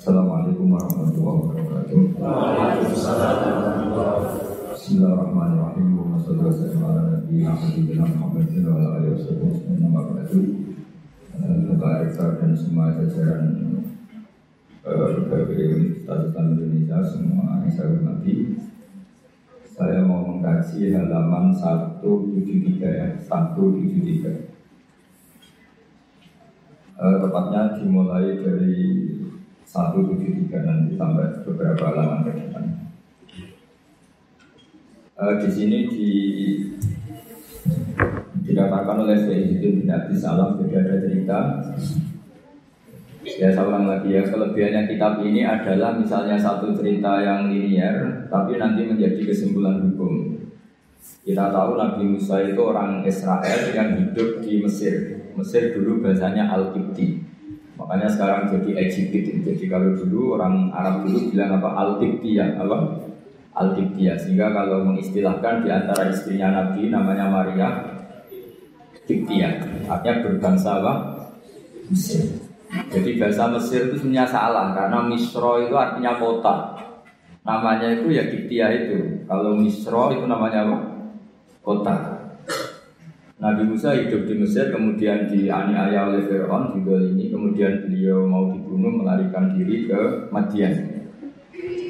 Assalamualaikum warahmatullahi wabarakatuh. Waalaikumsalam warahmatullahi wabarakatuh. Bismillahirrahmanirrahim. Dan semua jajaran Universitas Taman Dinisas semua yang saya hormati. Saya mau mengkaji halaman 173 ya, 173. Tepatnya dimulai dari 173 nanti sampai beberapa halaman ke depan. Di sini dikatakan oleh Sehidin Nabi Salaf tidak ada cerita. Ya saya ulang lagi ya, kelebihannya kitab ini adalah misalnya satu cerita yang linier, tapi nanti menjadi kesimpulan hukum. Kita tahu Nabi Musa itu orang Israel yang hidup di Mesir. Mesir dulu bahasanya al-Qibti, makanya sekarang jadi Egypt. Jadi kalau dulu orang Arab dulu bilang apa al-Qibti ya, apa al-Qibti ya. Sehingga kalau mengistilahkan diantara istrinya Nabi namanya Maria Diktia, artinya berbangsa apa Mesir. Jadi bahasa Mesir itu sebenarnya salah karena Misro itu artinya kota, namanya itu ya Diktia itu. Kalau Misro itu namanya apa kota. Nabi Musa hidup di Mesir, kemudian dianiaya oleh Fir'aun di ini, kemudian beliau mau dibunuh, melarikan diri ke Madyan.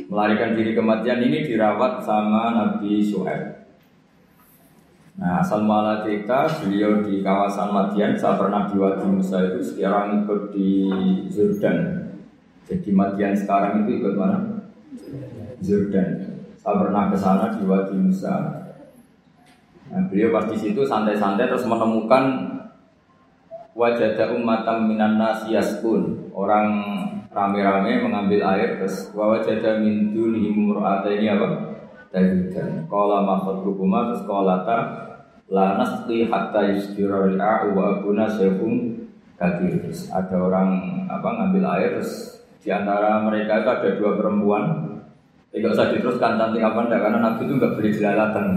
Melarikan diri ke Madyan ini dirawat sama Nabi Syu'aib. Nah, asal mualah cerita, beliau di kawasan Madyan, saya pernah diwati Musa itu sekarang ikut di Jordan. Jadi Madyan sekarang itu ikut mana? Jordan. Saya pernah ke sana diwati Musa. Nah, beliau pas di situ santai-santai terus menemukan wajada ummatan minan nasi yaskun, orang rame-rame mengambil air, terus wajada min dunihim mur'ataini apa? Tahidan. Qala ma khatbukuma terus qalata la nasqi hatta yusdira al-a'u wa abuna sayfum kathir. Terus ada orang apa ngambil air, terus di antara mereka itu ada dua perempuan. Tidak usah diteruskan cantik apa enggak, karena Nabi itu enggak beli jelalatan.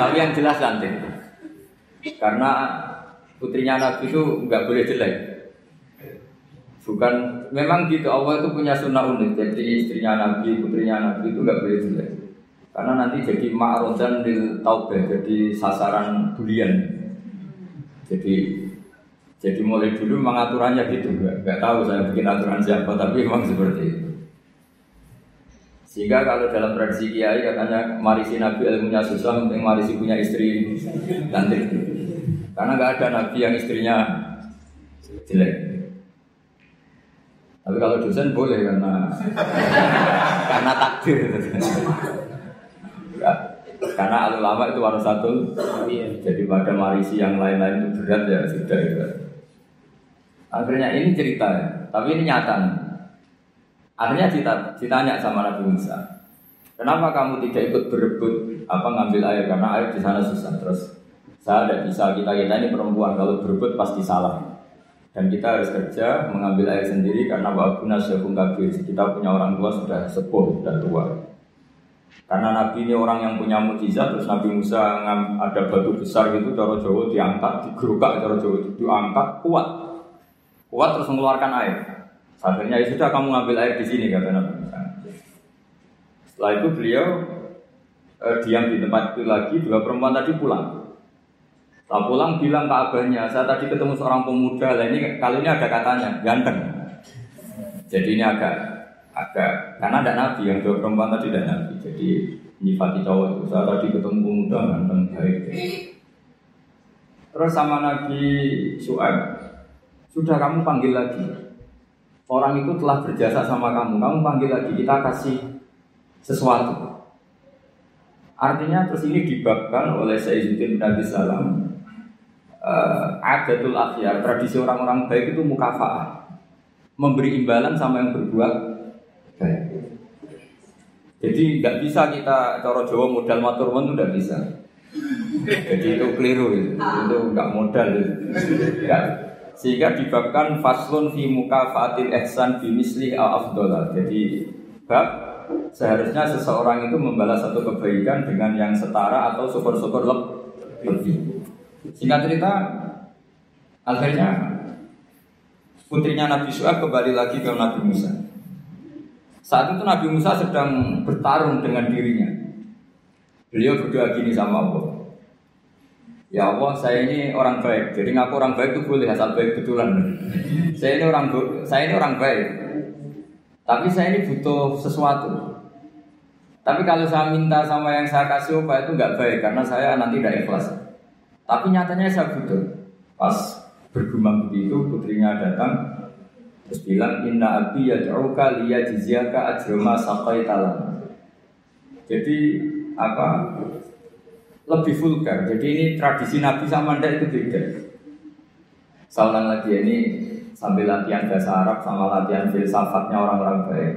Tapi yang jelas cantik. Karena putrinya Nabi itu enggak boleh jelek. Bukan, memang gitu, Allah itu punya sunnah unik. Jadi istrinya Nabi, putrinya Nabi itu enggak boleh jelek. Karena nanti jadi ma'rodan lil taubah, jadi sasaran bulian. Jadi mulai dulu mengaturannya gitu. Enggak tahu saya bikin aturan siapa, tapi memang seperti itu. Sehingga kalau dalam tradisi kiai katanya marisi nabi ilmunya susah, penting marisi punya istri cantik. Karena enggak ada nabi yang istrinya jelek. Tapi kalau dosen boleh karena takdir. Karena al-ulama itu warasatul. Jadi pada marisi yang lain-lain itu berat ya sudah itu. Akhirnya ini cerita, tapi ini nyata. Akhirnya ditanya sama Nabi Musa, kenapa kamu tidak ikut berebut apa ngambil air, karena air di sana susah. Terus saya tidak bisa, kita ini perempuan, kalau berebut pasti salah. Dan kita harus kerja mengambil air sendiri karena wabuna syahum kabir, kita punya orang tua sudah sepuh, sudah tua. Karena Nabi ini orang yang punya mukjizat, terus Nabi Musa ada batu besar gitu, cara Jawa diangkat, digerukak cara Jawa diangkat, kuat terus mengeluarkan air. Akhirnya ya sudah kamu ngambil air di sini kata Nabi Musa. Setelah itu beliau diam di tempat itu lagi, dua perempuan tadi pulang. Setelah pulang bilang ke abahnya, saya tadi ketemu seorang pemuda, ini kali ini ada katanya ganteng. Jadi ini agak karena ada Nabi yang dua perempuan tadi ada Nabi. Jadi nyifati cowok itu, saya tadi ketemu pemuda ganteng baik. Terus sama Nabi Syu'aib, sudah kamu panggil lagi. Orang itu telah berjasa sama kamu panggil lagi, kita kasih sesuatu. Artinya terus ini dibabkan oleh Sehidin Nabi Salaf, adatul akhyar, tradisi orang-orang baik itu mukafa'ah, memberi imbalan sama yang berbuat baik. Jadi tidak bisa kita cara Jawa modal matur nuwun itu tidak bisa. Jadi itu keliru, itu tidak modal ya. Sehingga dibabkan faslun fi mukafaatil ihsan bi misli al afdhalah. Jadi bab seharusnya seseorang itu membalas satu kebaikan dengan yang setara atau syukur-syukur lebih. Singkat cerita akhirnya putrinya Nabi Syu'aib kembali lagi ke Nabi Musa. Saat itu Nabi Musa sedang bertarung dengan dirinya. Beliau berdoa gini sama Allah, ya Allah, saya ini orang baik. Jadi ngaku orang baik itu boleh, asal baik betulan. Saya ini orang baik. Tapi saya ini butuh sesuatu. Tapi kalau saya minta sama yang saya kasih upah itu enggak baik, karena saya nanti tidak ikhlas. Tapi nyatanya saya butuh. Pas bergumam begitu, putrinya datang terus bilang, inna abi yad'uka liyajziyaka ajrama saqaitalan. Jadi apa? Lebih vulgar. Jadi ini tradisi Nabi sama ndak itu beda. Saya ulang lagi ya, ini sambil latihan bahasa Arab sama latihan filsafatnya orang-orang baik.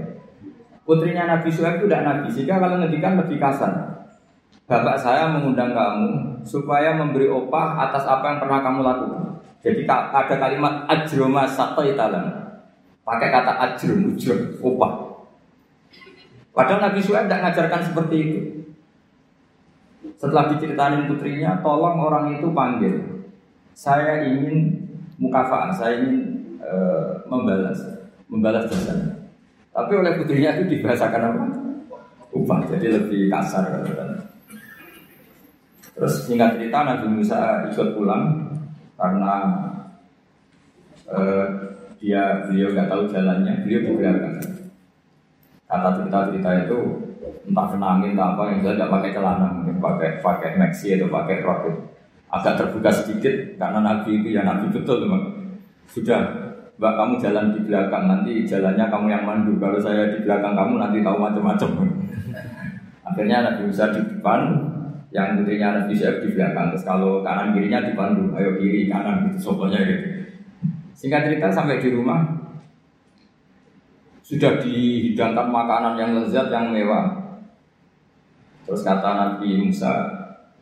Putrinya Nabi Syu'aib itu tidak Nabi, sehingga kalau ngedikan lebih kasar. Bapak saya mengundang kamu supaya memberi opah atas apa yang pernah kamu lakukan. Jadi ada kalimat ajroma saqaitalan. Pakai kata ajrum, ujrum, opah. Padahal Nabi Syu'aib tidak mengajarkan seperti itu. Setelah diceritain putrinya, tolong orang itu panggil. Saya ingin mukafa'ah, saya ingin membalas jasanya. Tapi oleh putrinya itu dibahasakan apa? Upah, jadi lebih kasar kata-kata. Terus singkat cerita Nabi Musa ikut pulang karena beliau nggak tahu jalannya, beliau digerakkan. Kata cerita-cerita itu entah senangin atau apa, yang jelas tidak pakai celana, mungkin pakai maxi atau pakai rok itu agak terbuka sedikit karena Nabi itu ya Nabi betul teman. Sudah, Mbak, kamu jalan di belakang, nanti jalannya kamu yang mandu. Kalau saya di belakang kamu nanti tahu macam-macam. Akhirnya Nabi Musa di depan, yang putrinya Nabi Syu'aib di belakang. Terus kalau kanan kirinya dipandu, ayo kiri kanan gitu, sokonya gitu. Singkat cerita sampai di rumah sudah dihidangkan makanan yang lezat, yang mewah. Terus kata Nabi Musa,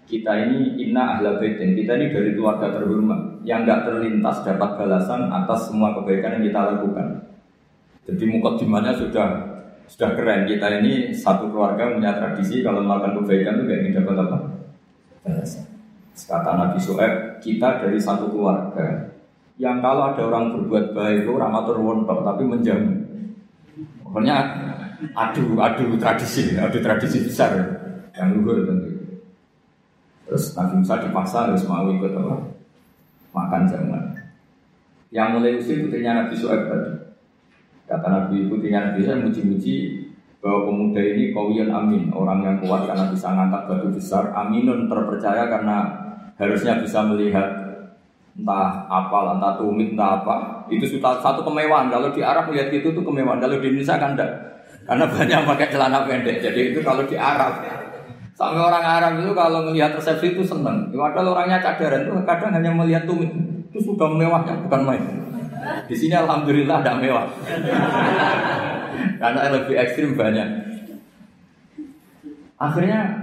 kita ini inna ahla baitin, kita ini dari keluarga terhormat yang tidak terlintas dapat balasan atas semua kebaikan yang kita lakukan. Jadi mukadimahnya sudah keren, kita ini satu keluarga punya tradisi kalau melakukan kebaikan itu tidak dapat apa balasan. Kata Nabi Syu'aib, kita dari satu keluarga yang kalau ada orang berbuat baik itu ramatur wontok tapi menjamu. Pokoknya adu tradisi besar yang luhur tentu. Terus Nabi Musa dipaksa harus mau ikut apa? Makan jamuan. Yang mulai usir putrinya Nabi Syu'aib tadi. Kata Nabi putrinya Nabi Syu'aib muji-muji bahwa pemuda ini qawiyun amin, orang yang kuat karena bisa ngangkat batu besar, aminun terpercaya karena harusnya bisa melihat entah apa, entah tumit, entah apa. Itu sudah satu kemewahan. Kalau di Arab melihat itu kemewahan. Kalau di Indonesia kan enggak, karena banyak pakai celana pendek. Jadi itu kalau di Arab, sampai orang Arab itu kalau melihat resepsi itu senang. Padahal orangnya cadaran itu kadang hanya melihat tumit. Itu sudah mewahnya, bukan main. Di sini alhamdulillah tidak mewah karena lebih ekstrim banyak. Akhirnya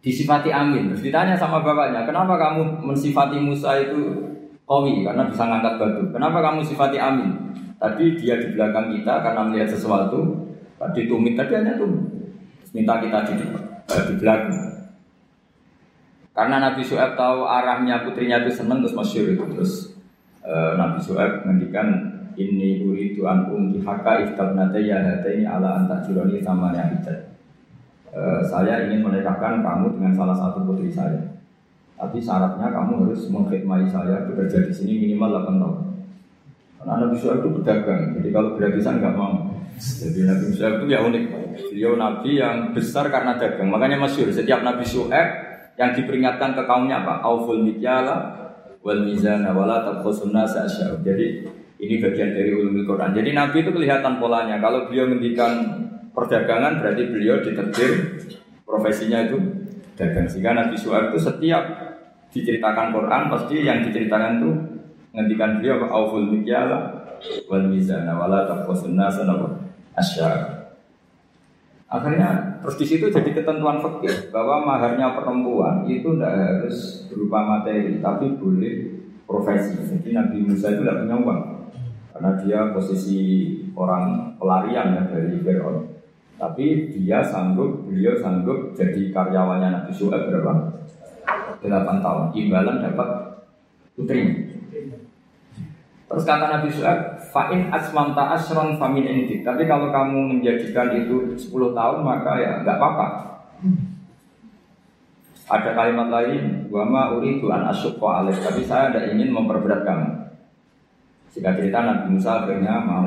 disifati amin. Terus ditanya sama bapaknya, kenapa kamu mensifati Musa itu Kowi, karena bisa ngangkat batu. Kenapa kamu sifati amin? Tadi dia di belakang kita karena melihat sesuatu. Tadi tumit, tadi hanya tumit. Minta kita di belakang. Karena Nabi Syu'aib tahu arahnya putrinya itu senang, terus masyhur itu. Terus Nabi Syu'aib ngendikan, inni uridu an unkihaka iftabnate ya hataini ala antajurani sama yang hijab. Saya ingin menikahkan kamu dengan salah satu putri saya. Tapi syaratnya kamu harus mengkhidmati saya, bekerja di sini minimal 8 tahun. Karena Nabi Syu'aib itu pedagang, jadi kalau gratisan nggak mau. Jadi Nabi Syu'aib itu ya unik. Beliau Nabi yang besar karena dagang. Makanya masyhur, setiap Nabi Syu'aib yang diperingatkan ke kaumnya apa? Auful mikyala wal mizana wala tabkhusun nasa asya'u. Jadi ini bagian dari ulumul Quran. Jadi Nabi itu kelihatan polanya. Kalau beliau ngendikan perdagangan berarti beliau diterbit profesinya itu dagang. Sehingga Nabi Syu'aib itu setiap diceritakan Quran pasti yang diceritakan itu ngendikan beliau auful mikyala wal mizana wala taqwasunna sanab asyar. Akhirnya terus di situ jadi ketentuan fikih bahwa maharnya perempuan itu tidak harus berupa materi tapi boleh profesi. Jadi Nabi Musa itu tidak punya uang karena dia posisi orang pelarian ya dari Fir'aun. Tapi dia sanggup, beliau sanggup jadi karyawannya Nabi Syu'aib berapa? 8 tahun, imbalan dapat putrinya. Terus kata Nabi Syu'aib, fa'in asmamta asron famin indik. Tapi kalau kamu menjadikan itu 10 tahun maka ya enggak apa-apa. Ada kalimat lain, wa ma uridu an asyqa alaik, tapi saya tidak ingin memperberat kamu. Singkat cerita Nabi Musa akhirnya mau.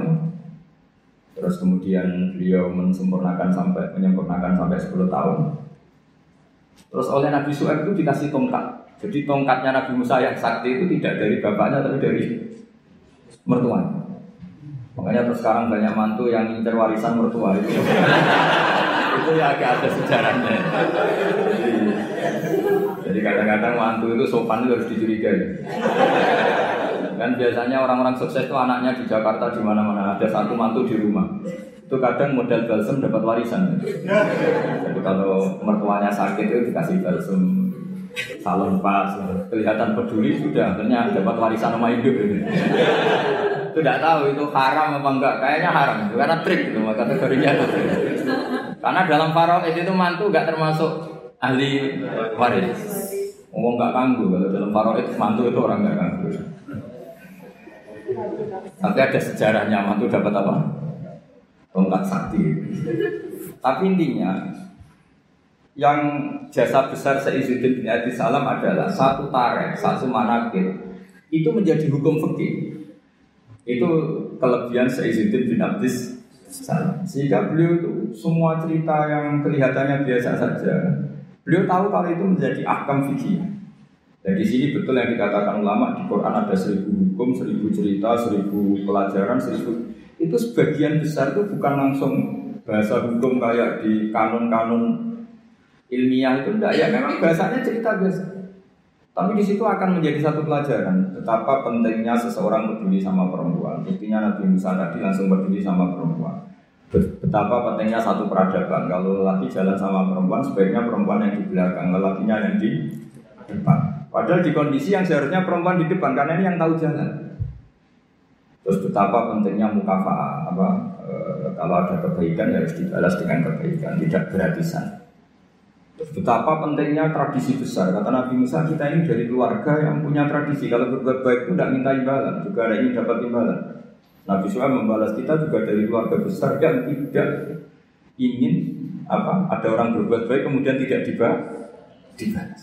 Terus kemudian beliau menyempurnakan sampai 10 tahun. Terus oleh Nabi Syu'aib itu dikasih tongkat. Jadi tongkatnya Nabi Musa yang sakti itu tidak dari bapaknya tapi dari mertuanya. Makanya terus sekarang banyak mantu yang ngincer warisan mertua itu. Itu ya agak ada sejarahnya. Jadi kadang-kadang mantu itu sopan itu harus dicurigai. Dan biasanya orang-orang sukses itu anaknya di Jakarta di mana-mana ada satu mantu di rumah. Itu kadang modal balsem dapat warisan. Jadi kalau mertuanya sakit itu dikasih balsem salon pas, kelihatan peduli sudah, akhirnya dapat warisan sama hidup. Itu tidak tahu itu haram apa enggak, kayaknya haram karena trik itu kategorinya. Karena dalam faraid itu mantu enggak termasuk ahli waris. Ngomong enggak kanggu, kalau dalam faraid mantu itu orang enggak kanggu. Tapi ada sejarahnya mantu dapat apa? Tongkat sakti. Tapi intinya yang jasa besar Sehidin Nabi Salaf adalah satu tarikh, satu manakib. Itu menjadi hukum fikih. Itu kelebihan Sehidin Nabi Salaf. Sehingga beliau itu semua cerita yang kelihatannya biasa saja, beliau tahu kalau itu menjadi ahkam fikih. Dan di sini betul yang dikatakan ulama, di Quran ada 1000 hukum, 1000 cerita, 1000 pelajaran, 1000. Itu sebagian besar itu bukan langsung bahasa hukum kayak di kanun-kanun ilmiah itu tidak, ya memang bahasanya cerita biasa. Tapi di situ akan menjadi satu pelajaran betapa pentingnya seseorang peduli sama perempuan. Buktinya Nabi Musa tadi langsung peduli sama perempuan. Betapa pentingnya satu peradaban. Kalau lelaki jalan sama perempuan, sebaiknya perempuan yang di belakang, lelakinya yang di depan. Padahal di kondisi yang seharusnya perempuan di depan karena ini yang tahu jalan. Terus betapa pentingnya mukafaah, kalau ada kebaikan harus dibalas dengan kebaikan, tidak gratisan. Betapa pentingnya tradisi besar. Kata Nabi Musa, kita ini dari keluarga yang punya tradisi. Kalau berbuat baik itu tidak minta imbalan, juga ada yang dapat imbalan. Nabi Syu'aib membalas, kita juga dari keluarga besar yang tidak ingin ada orang berbuat baik kemudian tidak dibalas.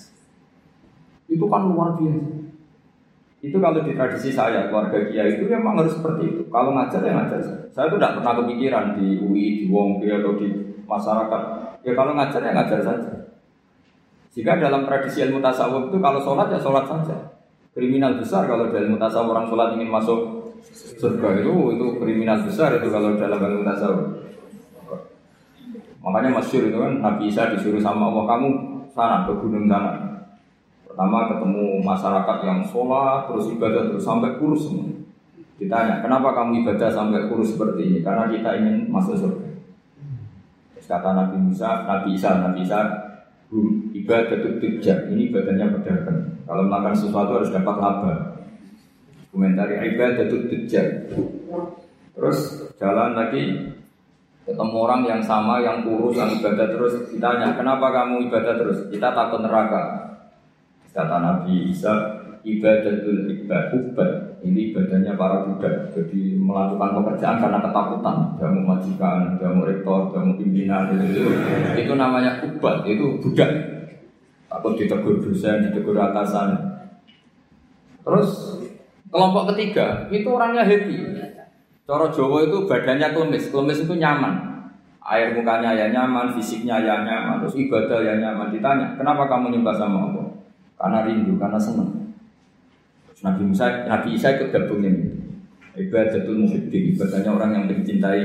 Itu kan luar biasa. Itu kalau di tradisi saya, keluarga kiai itu memang harus seperti itu. Kalau ngajar ya ngajar. Saya itu tidak pernah kepikiran di UI, di Wongki atau di masyarakat. Ya kalau ngajar ya ngajar saja. Jika dalam tradisi ilmu tasawuf itu kalau sholat ya sholat saja. Kriminal besar kalau dalam ilmu tasawuf orang sholat ingin masuk surga itu kriminal besar itu kalau dalam ilmu tasawuf. Makanya masyhur itu kan Nabi Isa disuruh sama Allah, kamu sana ke gunung sana. Pertama ketemu masyarakat yang sholat terus ibadah terus sampai kurus semua. Ditanya kenapa kamu ibadah sampai kurus seperti ini? Karena kita ingin masuk surga. Kata Nabi Isa, ibadatul tijjar, ini ibadahnya pedagang. Kalau melakukan sesuatu harus dapat laba. Komentari ibadatul tijjar. Terus jalan lagi ketemu orang yang sama, yang kurus, yang ibadah terus. Ditanya, kenapa kamu ibadah terus? Kita takut neraka. Kata Nabi Isa, ibadatul ibad. Ini ibadahnya para budak. Jadi melakukan pekerjaan karena ketakutan. Jamu majikan, jamu rektor, jamu pimpinan itu. Itu namanya ibad, itu budak. Takut ditegur dosen, ditegur atasan. Terus kelompok ketiga, itu orangnya happy. Cara Jawa itu badannya klemis, klemis itu nyaman. Air mukanya ya nyaman, fisiknya ya nyaman. Terus ibadah ya nyaman. Ditanya, kenapa kamu nyembah sama Allah? Karena rindu, karena senang. Nabi Isa ikut gabungin ibadatul muhibbin, ibadahnya orang yang dicintai.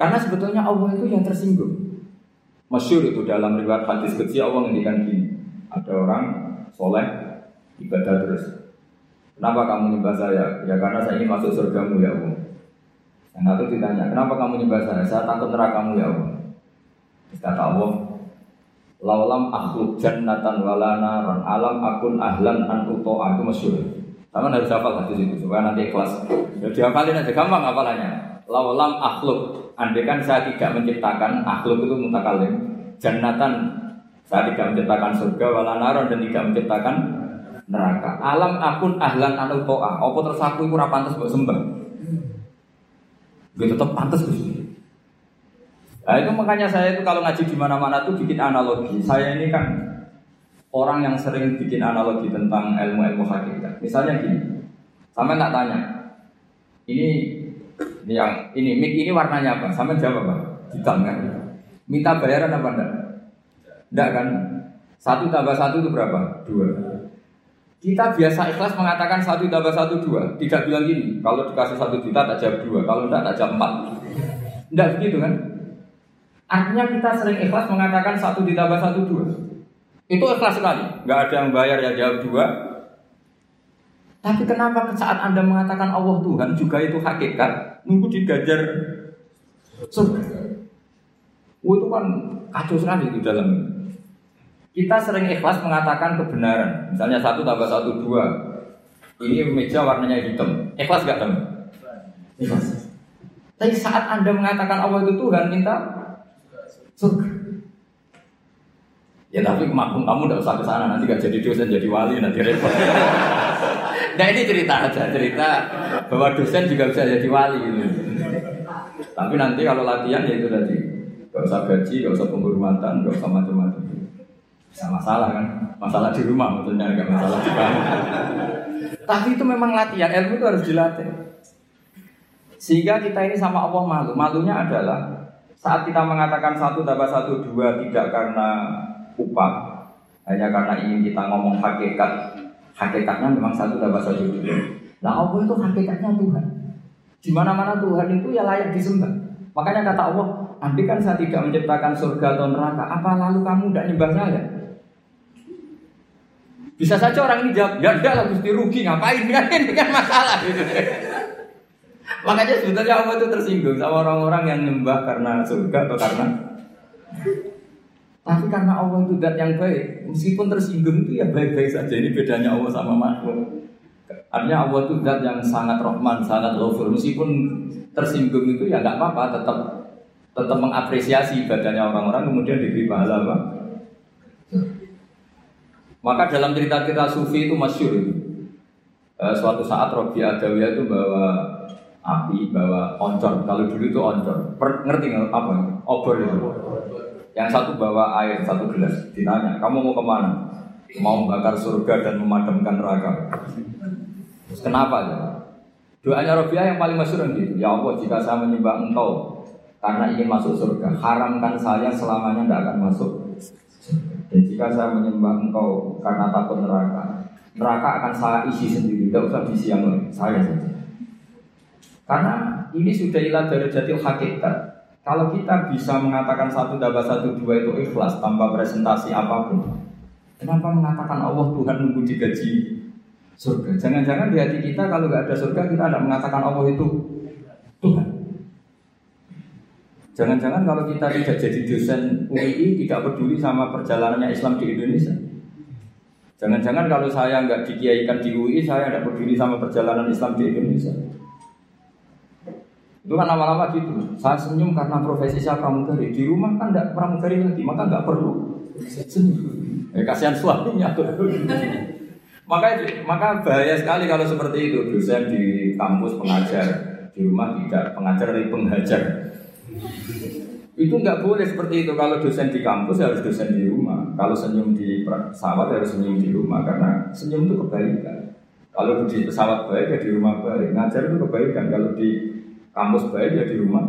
Karena sebetulnya Allah itu yang tersinggung. Masyhur itu dalam riwayat hadis qudsi Allah ngendikan gini, ada orang soleh ibadah terus. Kenapa kamu nyembah saya? Ya karena saya ingin masuk surgamu ya Allah. Yang satu ditanya, kenapa kamu nyembah saya? Saya takut nerakamu ya Allah. Kata Allah, laulam akhluk jannatan walanaran alam akun ahlan antuto'a. Itu masyhur. Sama harus hafal hadis itu supaya nanti ikhlas. Ya dihafalin aja, gampang hafalannya. Laulam akhluk, andaikan saya tidak menciptakan, akhluk itu mutakalim, jannatan, saya tidak menciptakan surga, walanaran dan tidak menciptakan neraka. Alam akun ahlan anu to'ah. Apa terus aku iku ora pantes mbok sembah. Gue tetap pantes Gusti. Nah, itu makanya saya itu kalau ngaji di mana-mana tuh bikin analogi. Saya ini kan orang yang sering bikin analogi tentang ilmu-ilmu hakikat. Misalnya gini, sampean tak tanya, ini yang ini warnanya apa? Sampean jawab apa? Hitam kan? Minta bayaran apa enggak? Enggak kan? 1 + 1 itu berapa? 2. Kita biasa ikhlas mengatakan 1 + 1 2. Tidak bilang gini, kalau dikasih 1 juta tak jawab 2, kalau enggak tak jawab 4. Enggak begitu kan? Artinya kita sering ikhlas mengatakan 1 + 1 2. Itu ikhlas sekali, nggak ada yang bayar ya jawab 2. Tapi kenapa saat Anda mengatakan Allah Tuhan juga itu hakikat, nunggu digajar surga? Itu kan kacau sekali di dalam. Kita sering ikhlas mengatakan kebenaran, misalnya 1 + 1 2. Ini meja warnanya hitam, ikhlas nggak teman? Ikhlas. Tapi saat Anda mengatakan Allah itu Tuhan, minta surga. Ya tapi makmum kamu tidak usah ke sana, nanti gak jadi dosen jadi wali nanti repot. Nah ini cerita aja, cerita bahwa dosen juga bisa jadi wali gitu. Tapi nanti kalau latihan ya itu tadi, gak usah gaji, gak usah penghormatan, gak usah macam-macam. Bisa masalah kan, masalah di rumah maksudnya, gak masalah di rumah. Tapi itu memang latihan, ilmu itu harus dilatih. Sehingga kita ini sama Allah malu, malunya adalah saat kita mengatakan 1 + 1 2 tidak karena upah, hanya karena ingin kita ngomong hakikat. Hakikatnya memang 1 + 1 2. Nah Allah itu hakikatnya Tuhan. Di mana-mana Tuhan itu ya layak disembah. Makanya kata Allah, andai kan saya tidak menciptakan surga atau neraka, apa lalu kamu tidak nyembah saya? Bisa saja orang ini jawab, ya enggak lah mesti rugi, ngapain dengan masalah gitu. Makanya sebetulnya Allah itu tersinggung sama orang-orang yang nyembah karena surga atau karena. Tapi karena Allah itu zat yang baik, meskipun tersinggung itu ya baik-baik saja. Ini bedanya Allah sama makhluk. Artinya Allah itu zat yang sangat Rahman, sangat Ghafur. Meskipun tersinggung itu ya nggak apa-apa, tetap mengapresiasi ibadahnya orang-orang kemudian diberi pahala apa. Maka dalam cerita-cerita sufi itu masyhur. Suatu saat Rabi'ah Adawiyah itu bawa api, bawa oncor, kalau dulu itu oncor. Ngerti nggak apa? Obor itu. Yang satu bawa air 1 gelas. Ditanya, kamu mau kemana? Mau bakar surga dan memadamkan neraka. Terus kenapa ya? Doanya Rabi'ah yang paling masyhur gitu. Ya Allah, jika saya menyembah Engkau karena ingin masuk surga, haramkan saya selamanya tidak akan masuk. Dan jika saya menyembah Engkau karena takut neraka, neraka akan saya isi sendiri, tidak usah diisi yang lain, saya saja. Karena ini sudah ilah dari jatil hakikat. Kalau kita bisa mengatakan 1 + 1 2 itu ikhlas tanpa presentasi apapun, kenapa mengatakan Allah Tuhan nunggu digaji surga? Jangan-jangan di hati kita kalau nggak ada surga kita tidak mengatakan Allah itu Tuhan. Jangan-jangan kalau kita tidak jadi dosen UI, tidak peduli sama perjalanannya Islam di Indonesia. Jangan-jangan kalau saya nggak dikiaikan di UI, saya tidak peduli sama perjalanan Islam di Indonesia. Itu kan lama-lama gitu. Saya senyum karena profesi saya pramugari. Di rumah kan tidak pramugari lagi, maka tidak perlu senyum. Kasihan suaminya tuh. Maka bahaya sekali kalau seperti itu. Dosen di kampus pengajar, di rumah tidak pengajar tapi penghajar. Itu nggak boleh seperti itu. Kalau dosen di kampus harus dosen di rumah. Kalau senyum di pesawat harus senyum di rumah, karena senyum itu kebaikan. Kalau di pesawat baik ya di rumah baik. Ngajar itu kebaikan. Kalau di kampus baik ya di rumah.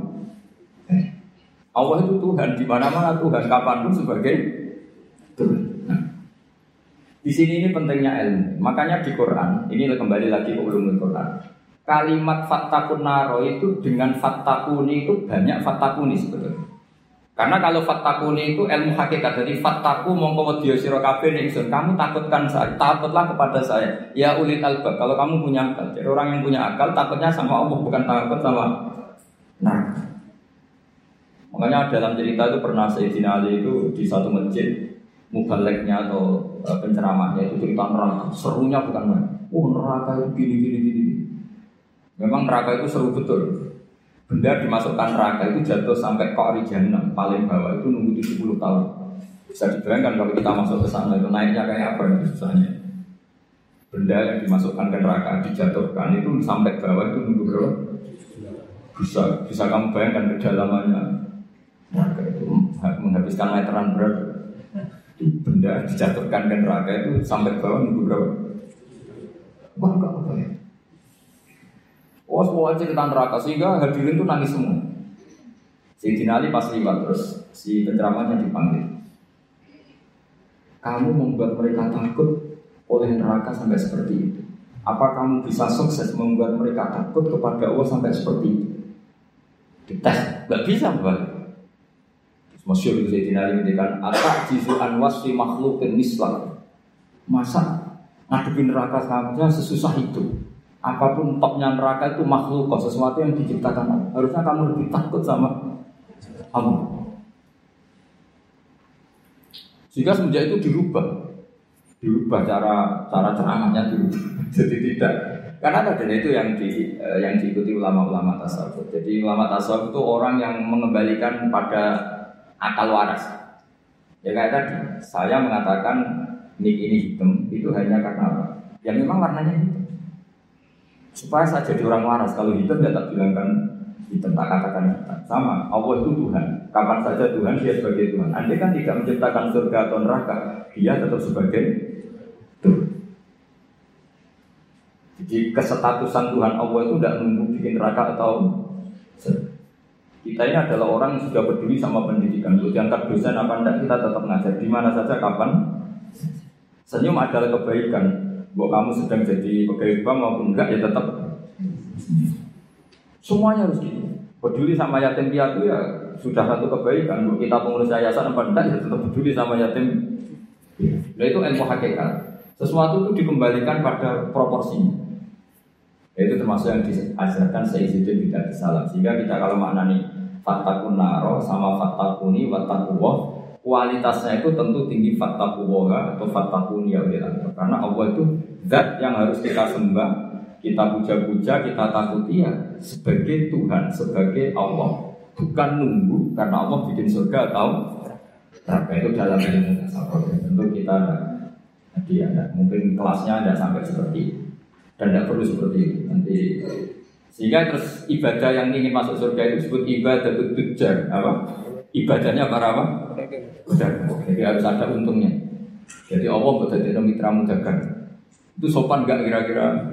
Allah itu Tuhan, di mana-mana Tuhan, kapanpun sebagai Tuhan. Nah, di sini ini pentingnya ilmu. Makanya di Quran, ini kembali lagi ke ulumul Quran. Kalimat fattaqun naro itu dengan fattaquni itu banyak fattaquni sebetulnya. Karena kalau fattaquni itu ilmu hakikat, jadi fattaku mongko wedya sira kabeh ning ingsun, kamu takutkan saya, takutlah kepada saya. Ya ulil albab, kalau kamu punya akal. Jadi orang yang punya akal takutnya sama Allah, bukan takut sama. Nah, makanya dalam cerita itu pernah Sayyidina Ali itu di satu masjid, mubaleknya atau penceramahnya itu cerita neraka. Serunya bukan main. Oh neraka itu gini. Memang neraka itu seru betul. Benda dimasukkan neraka itu jatuh sampai qa'ri jahannam, paling bawah itu nunggu 70 tahun. Bisa dibayangkan kalau kita masuk ke sana itu naiknya kayak apa itu susahnya. benda yang dimasukkan ke neraka, dijatuhkan itu sampai bawah itu nunggu berapa? Bisa kamu bayangkan kedalamannya neraka itu menghabiskan meteran berat. Benda dijatuhkan ke neraka itu sampai bawah nunggu berapa? Wah, enggak apa ya? Oh, semua cerita neraka sehingga hadirin itu nangis semua. Sayyidina Ali pas liwat terus si penceramahnya dipanggil. Kamu membuat mereka takut oleh neraka sampai seperti itu. Apa kamu bisa sukses membuat mereka takut kepada Allah sampai seperti itu? Dites, nggak bisa mbak. Masyhur Sayyidina Ali mengatakan, "Atak jizu'an wasfi makhlukin mislah." Masa ngadepin neraka saja sesusah itu. Apapun topnya neraka itu makhluk, sesuatu yang diciptakan Allah. Harusnya kamu lebih takut sama Allah. Sehingga semenjak itu dirubah cara ceramahnya dirubah. Jadi tidak, karena ada itu yang diikuti ulama-ulama tasawuf. Jadi ulama tasawuf itu orang yang mengembalikan pada akal waras. Ya kayak tadi saya mengatakan nik ini hitam itu hanya karena apa? Ya memang warnanya hitam. Supaya saya jadi orang waras. Kalau hitam ya tak bilangkan hitam, tak katakan hitam. Sama, Allah itu Tuhan. Kapan saja Tuhan, dia sebagai Tuhan. Andai kan tidak menciptakan surga atau neraka, dia tetap sebagai Tuhan. Jadi kesetatusan Tuhan Allah itu tidak menunggu bikin neraka atau surga. Kita ini adalah orang yang sudah peduli sama pendidikan. Kalau diangkat dosen apa enggak, kita tetap ngajar di mana saja, kapan. Senyum adalah kebaikan. Buat kamu sedang jadi pegawai bank maupun enggak, ya tetap. Semuanya harus gitu. Peduli sama yatim piatu ya sudah satu kebaikan. Kita pengurus yayasan apa enggak, ya tetap peduli sama yatim. Nah itu ilmu hakikat. Sesuatu itu dikembalikan pada proporsinya. Itu termasuk yang diajarkan Sehidin Nabi Salaf. Sehingga kita kalau maknani fatakun naro sama fatakuni watakuwah, kualitasnya itu tentu tinggi fatakuwah atau fatakuni ya. Karena Allah itu zat yang harus kita sembah, kita puja-puja, kita takuti ya sebagai Tuhan, sebagai Allah, bukan nunggu karena Allah bikin surga atau neraka. Itu dalam ilmu tasawuf. Tentu kita tadi ada mungkin kelasnya tidak sampai seperti itu. Dan tidak perlu seperti itu nanti. Sehingga terus ibadah yang ingin masuk surga itu disebut ibadah tujuan apa? Ibadahnya para apa? Jadi harus ada untungnya. Jadi Allah berdiri mitramu dagang. Itu sopan enggak kira-kira?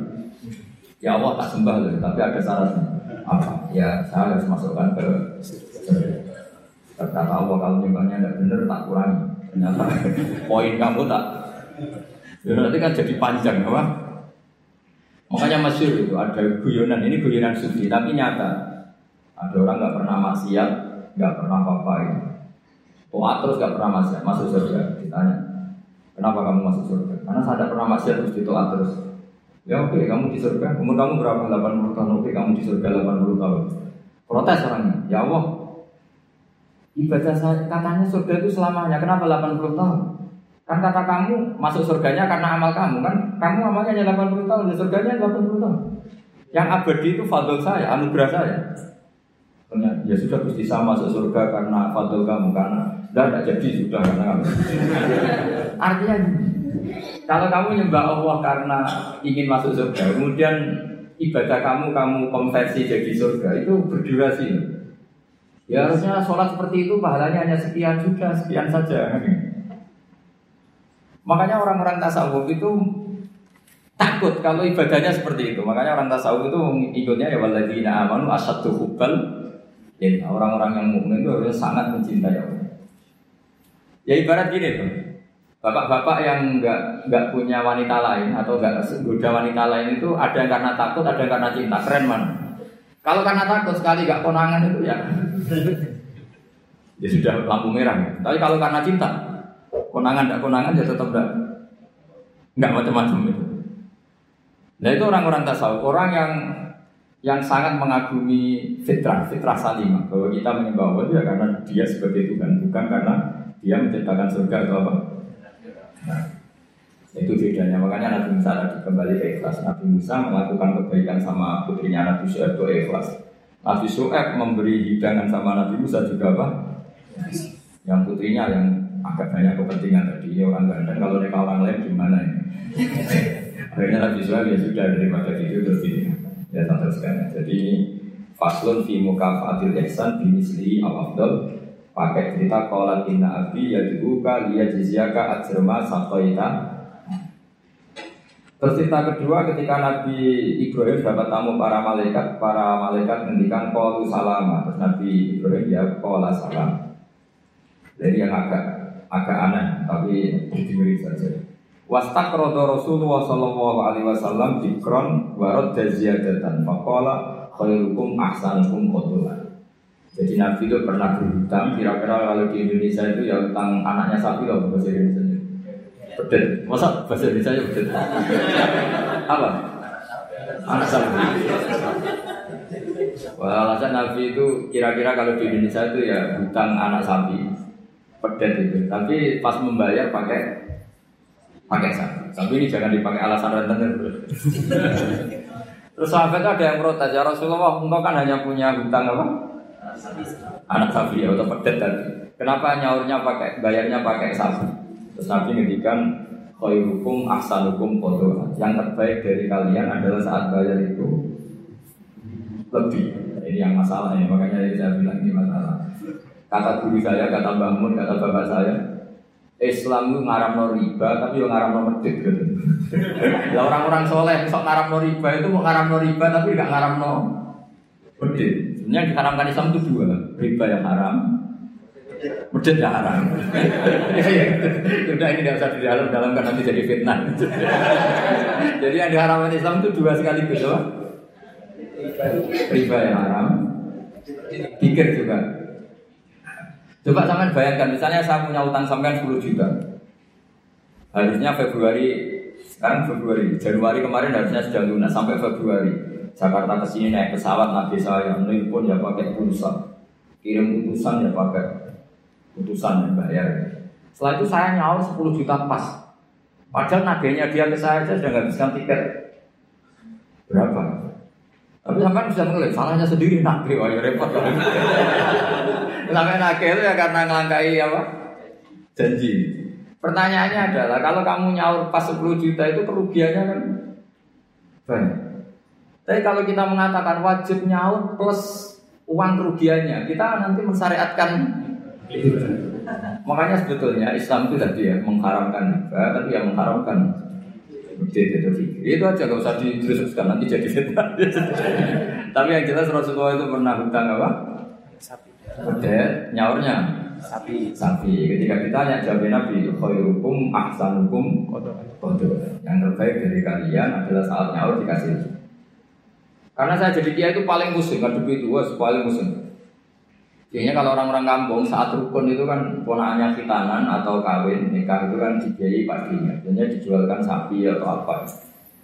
Ya Allah tak sembah loh, tapi ada syaratnya. Apa? Ya saya harus masukkan ke kata Allah kalau nyembahnya tidak benar tak kurangi. Ternyata poin kamu tak. Ya nanti kan jadi panjang, apa? Makanya masyhur itu ada guyonan. Ini guyonan sufi, tapi nyata. Ada orang nggak pernah maksiat, nggak pernah apa-apa ini. Wah terus nggak pernah maksiat masuk surga. Ditanya, kenapa kamu masuk surga? Karena saya tidak pernah maksiat terus ditolak terus. Ya oke, okay, kamu di surga. Umur kamu berapa? 80 tahun. Oke, okay, kamu di surga 80 tahun. Protes orangnya. Ya Allah, ibadah saya katanya surga itu selamanya. Kenapa 80 tahun? Kan kata kamu masuk surganya karena amal kamu kan. Kamu amalnya 80 tahun, di surganya 80 tahun. Yang abadi itu fadl saya, anugerah saya. Ternyata ya sudah Gusti saya masuk surga karena fadl kamu karena enggak jadi sudah karena kamu. Artinya kalau kamu nyembah Allah karena ingin masuk surga, kemudian ibadah kamu konversi jadi surga, itu berdurasi. Ya harusnya sholat seperti itu pahalanya hanya sekian juga, sekian saja. Makanya orang-orang tasawuf itu takut kalau ibadahnya seperti itu. Makanya orang tasawuf itu ikutnya ya walladzina amanu asyaddu hubban. Orang-orang yang mukmin itu harusnya sangat mencintai Allah. Ya ibarat gini tuh. Bapak-bapak yang enggak punya wanita lain atau enggak goda wanita lain itu ada yang karena takut, ada yang karena cinta. Keren mana? Kalau karena takut sekali enggak konangan itu ya ya sudah lampu merah. Ya. Tapi kalau karena cinta, konangan enggak konangan ya tetap enggak macam-macam itu. Nah itu orang-orang tasawuf, orang yang sangat mengagumi fitrah salimah. Bahwa kita menyembah Allah ya karena dia sebagai Tuhan, bukan karena dia menciptakan surga atau apa. Nah, itu bedanya. Makanya Nabi Musa tadi kembali ke ikhlas. Nabi Musa melakukan kebaikan sama putrinya Nabi Syu'aib itu ikhlas. Nabi Syu'aib memberi hidangan sama Nabi Musa juga apa? Yang putrinya yang agak banyak kepentingan tadi. Orang ganteng kalau mereka orang lain gimana ya? Akhirnya Nabi Syu'aib ya sudah dari mata itu terus ini ya santai sekali. Jadi faslun fi mukafatil ihsan bimisli al-afdal. Pakai cerita qalat inna abi yad'uka liyajziyaka ajrama saqaita. Terus cerita kedua ketika Nabi Ibrahim dapat tamu para malaikat menghentikan qalu salama. Terus Nabi Ibrahim jawab qala salam. Jadi yang agak aneh tapi diberi saja. Wastaqrada Rasulullah sallallahu alaihi wasallam dikron wa radda ziyadatan faqala khairukum ahsanukum qatlan. Jadi Nabi itu pernah berhutang kira-kira kalau di Indonesia itu ya tentang anaknya sapi loh bahasa Indonesia. Pedet, masa bahasa Indonesia ya pedet? Apa? Anak sapi. Wah, alasan Nabi itu kira-kira kalau di Indonesia itu ya hutang anak sapi, pedet itu. Tapi pas membayar pakai sapi. Sapi ini jangan dipakai alasan rentenir. Terus sahabat ada yang protes, ya Rasulullah, engkau kan hanya punya hutang apa? Anak sapi ya, atau pedet tadi. Kenapa nyaurnya pakai, bayarnya pakai sapi? Terus Nabi ngedikan khairukum ahsanukum qatla. Yang terbaik dari kalian adalah saat bayar itu lebih. Ini yang masalah ya, makanya saya bilang ini masalah. Kata guru saya, kata Mbah Mun, kata bapak saya, Islam itu ngaramno riba tapi yo ngaramno medit gitu. Lah orang-orang soleh sok ngaramno riba itu mau ngaramno riba tapi enggak ngaramno medit. Sebenarnya diharamkan Islam itu dua, riba yang haram, medit yang haram. Sudah ini tidak usah didalam-dalamkan nanti jadi fitnah. Jadi yang diharamkan Islam itu dua sekaligus, loh. Riba yang haram, pikir juga. Coba sampean bayangkan, misalnya saya punya utang sampean 10 juta. Harusnya Januari kemarin harusnya sudah lunas sampai Februari. Jakarta ke sini naik pesawat, Nabi saya nelpon ya pakai pulsa. Kirim utusan ya pakai utusan yang bayar. Setelah itu saya nyaur 10 juta pas. Padahal nagihnya dia ke saya saja sudah menghabiskan tiket. Berapa? Tapi sampean bisa mengelak, salahnya sendiri nagih, wah repot. Sampai nakal itu ya karena ngelangkai apa? Janji. Pertanyaannya adalah kalau kamu nyaur pas 10 juta itu kerugiannya kan banyak. Tapi kalau kita mengatakan wajib nyaur plus uang kerugiannya, kita nanti mensyariatkan. Makanya sebetulnya Islam itu tadi ya mengharamkan riba, tapi yang mengharamkan itu aja, gak usah diteruskan nanti jadi fitnah. Tapi yang jelas Rasulullah itu pernah hutang apa? Pedet, nyaurnya sapi. Ketika ditanya jawab Nabi, khairukum ahsanukum qatla. Yang terbaik dari kalian adalah saat nyaur dikasih. Karena saya jadi kiai itu paling pusing, ngadep itu paling pusing. Kayaknya kalau orang-orang kampung saat rukun itu kan ponakannya khitanan atau kawin nikah itu kan dibiayai paginya. Biasanya dijualkan sapi atau apa.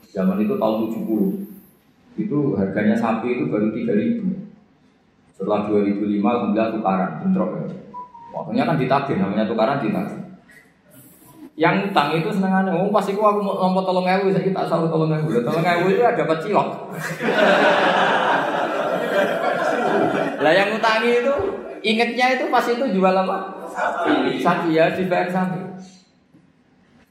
Zaman itu tahun 70. Itu harganya sapi itu baru 3.000. Setelah 2005, alhamdulillah tukaran, bentrok ya. Waktunya kan ditagih, namanya tukaran ditagih. Yang utang itu senengannya, pas itu aku mau tolong ewe, saya tak selalu tolong ewe. Tolong ewe itu ada dapat cilok. Lah yang utangi itu, ingetnya itu pas itu jual apa? Sapi ya, dibayar sapi.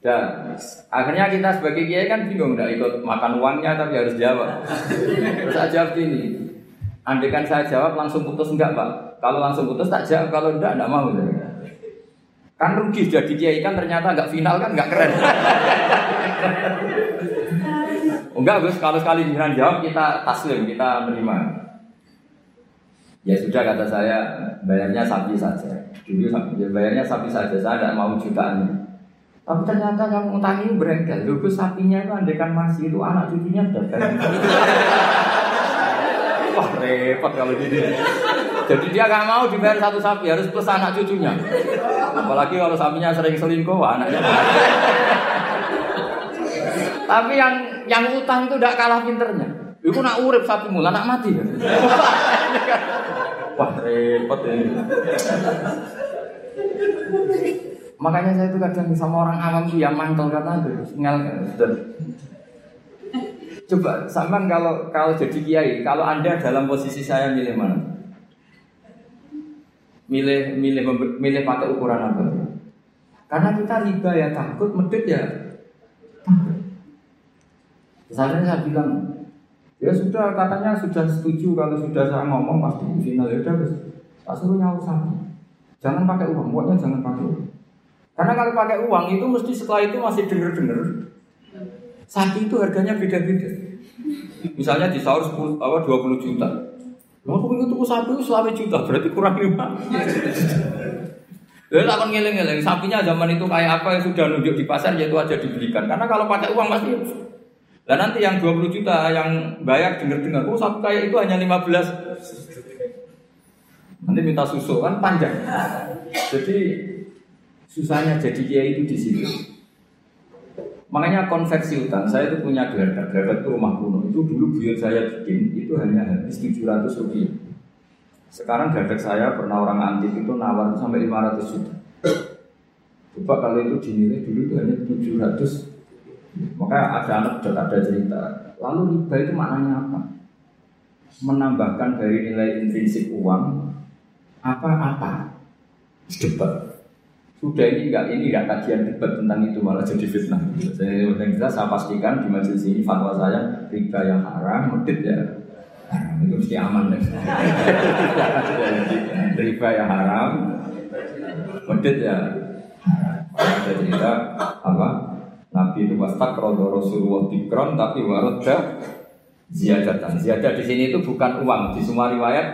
Dan akhirnya kita sebagai kiai kan bingung, tidak ikut makan uangnya tapi harus jawab. Terus saya jawab gini, andai kan saya jawab langsung putus enggak Pak? Kalau langsung putus tak jawab, kalau enggak mau. Kan rugi jadi kiai kan ternyata enggak final kan enggak keren. Enggak Gus, kalau sekali beneran jawab kita taslim, kita menerima. Ya sudah kata saya, bayarnya sapi saja. Dulu bayarnya sapi saja, saya enggak mau jutaan. Tapi ternyata kamu utangi berengkel. Gus sapinya itu andai kan masih itu anak cucunya sudah keren. Wah repot kalau gini. Jadi dia gak mau dibayar satu sapi, harus plus anak cucunya. Apalagi kalau sapinya sering selingkuh, anaknya. Tapi yang utang itu gak kalah pinternya. Iku nak urip sapimu, nak mati. Wah repot ini. Makanya saya itu kadang sama orang awam tuh yang mantel kata itu, singal kan. Coba sampean kalau jadi kiai, kalau Anda dalam posisi saya milih mana? Milih pakai ukuran apa? Karena kita riba ya takut, medit ya takut. Saya bilang, ya sudah, katanya sudah setuju kalau sudah saya ngomong pasti final ya sudah, tak suruh nyawa sama. Jangan pakai uang, pokoknya jangan pakai uang. Karena kalau pakai uang itu mesti setelah itu masih denger-denger. Saking itu harganya beda-beda. Misalnya di sahur 20 juta. Loh, aku ingin tuku sapi selama juta, berarti kurang 5. Lalu takon ngeleng-ngeleng, sapinya zaman itu kayak apa yang sudah nunjuk di pasar, yaitu aja dibelikan. Karena kalau pakai uang pasti. Dan nanti yang 20 juta yang bayar dengar-dengar, oh sapi kayak itu hanya 15. Nanti minta susu kan panjang. Jadi susahnya jadi kiai itu di situ. Makanya konveksi hutan, saya itu punya gerabat itu rumah kuno. Itu dulu buyut saya bikin, itu hanya habis 700 rupiah. Sekarang gerabat saya pernah orang antik itu nawar sampai 500 juta. Coba kalau itu dinilai dulu itu hanya 700. Makanya ada anekdot, ada cerita. Lalu riba itu maknanya apa? Menambahkan dari nilai intrinsik uang apa-apa. Debat. Sudah ini enggak kajian debat tentang itu, malah jadi fitnah. Saya pastikan di majelis ini fatwa saya riba yang haram, medit ya haram, itu mesti aman deh. Riba yang haram, medit ya haram. Ada cerita apa? Nabi itu wasfak rodo Rasulullah dikron tapi waroda ziyadatan. Ziyadah di sini itu bukan uang. Di semua riwayat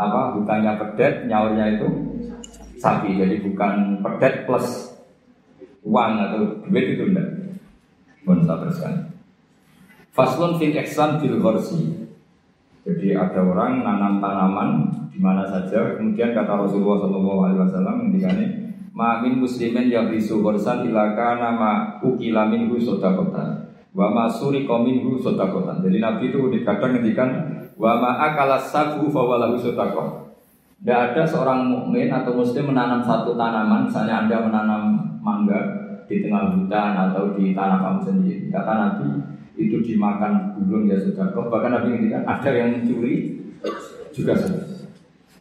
apa bukannya pedet, nyaurnya itu sapi. Jadi bukan pedet plus uang atau duit itu enggak. Mohon sabar sekali. Faslun fil ihsan bil ghorsi. Jadi ada orang nanam tanaman di mana saja. Kemudian kata Rasulullah SAW ketikanya Ma'min muslimin yang risu gorsan ilaka nama ukila minhu sodakotan wa masuriko minhu sodakotan. Jadi Nabi itu dikadang ngendikan wa ma'akala sabu fawalahu sodakotan. Tidak ada seorang mukmin atau muslim menanam satu tanaman. Misalnya Anda menanam mangga di tengah hutan atau di tanah kamu sendiri. Kata Nabi itu dimakan burung ya sodakotan. Bahkan Nabi ngendikan ada yang mencuri juga sodakotan.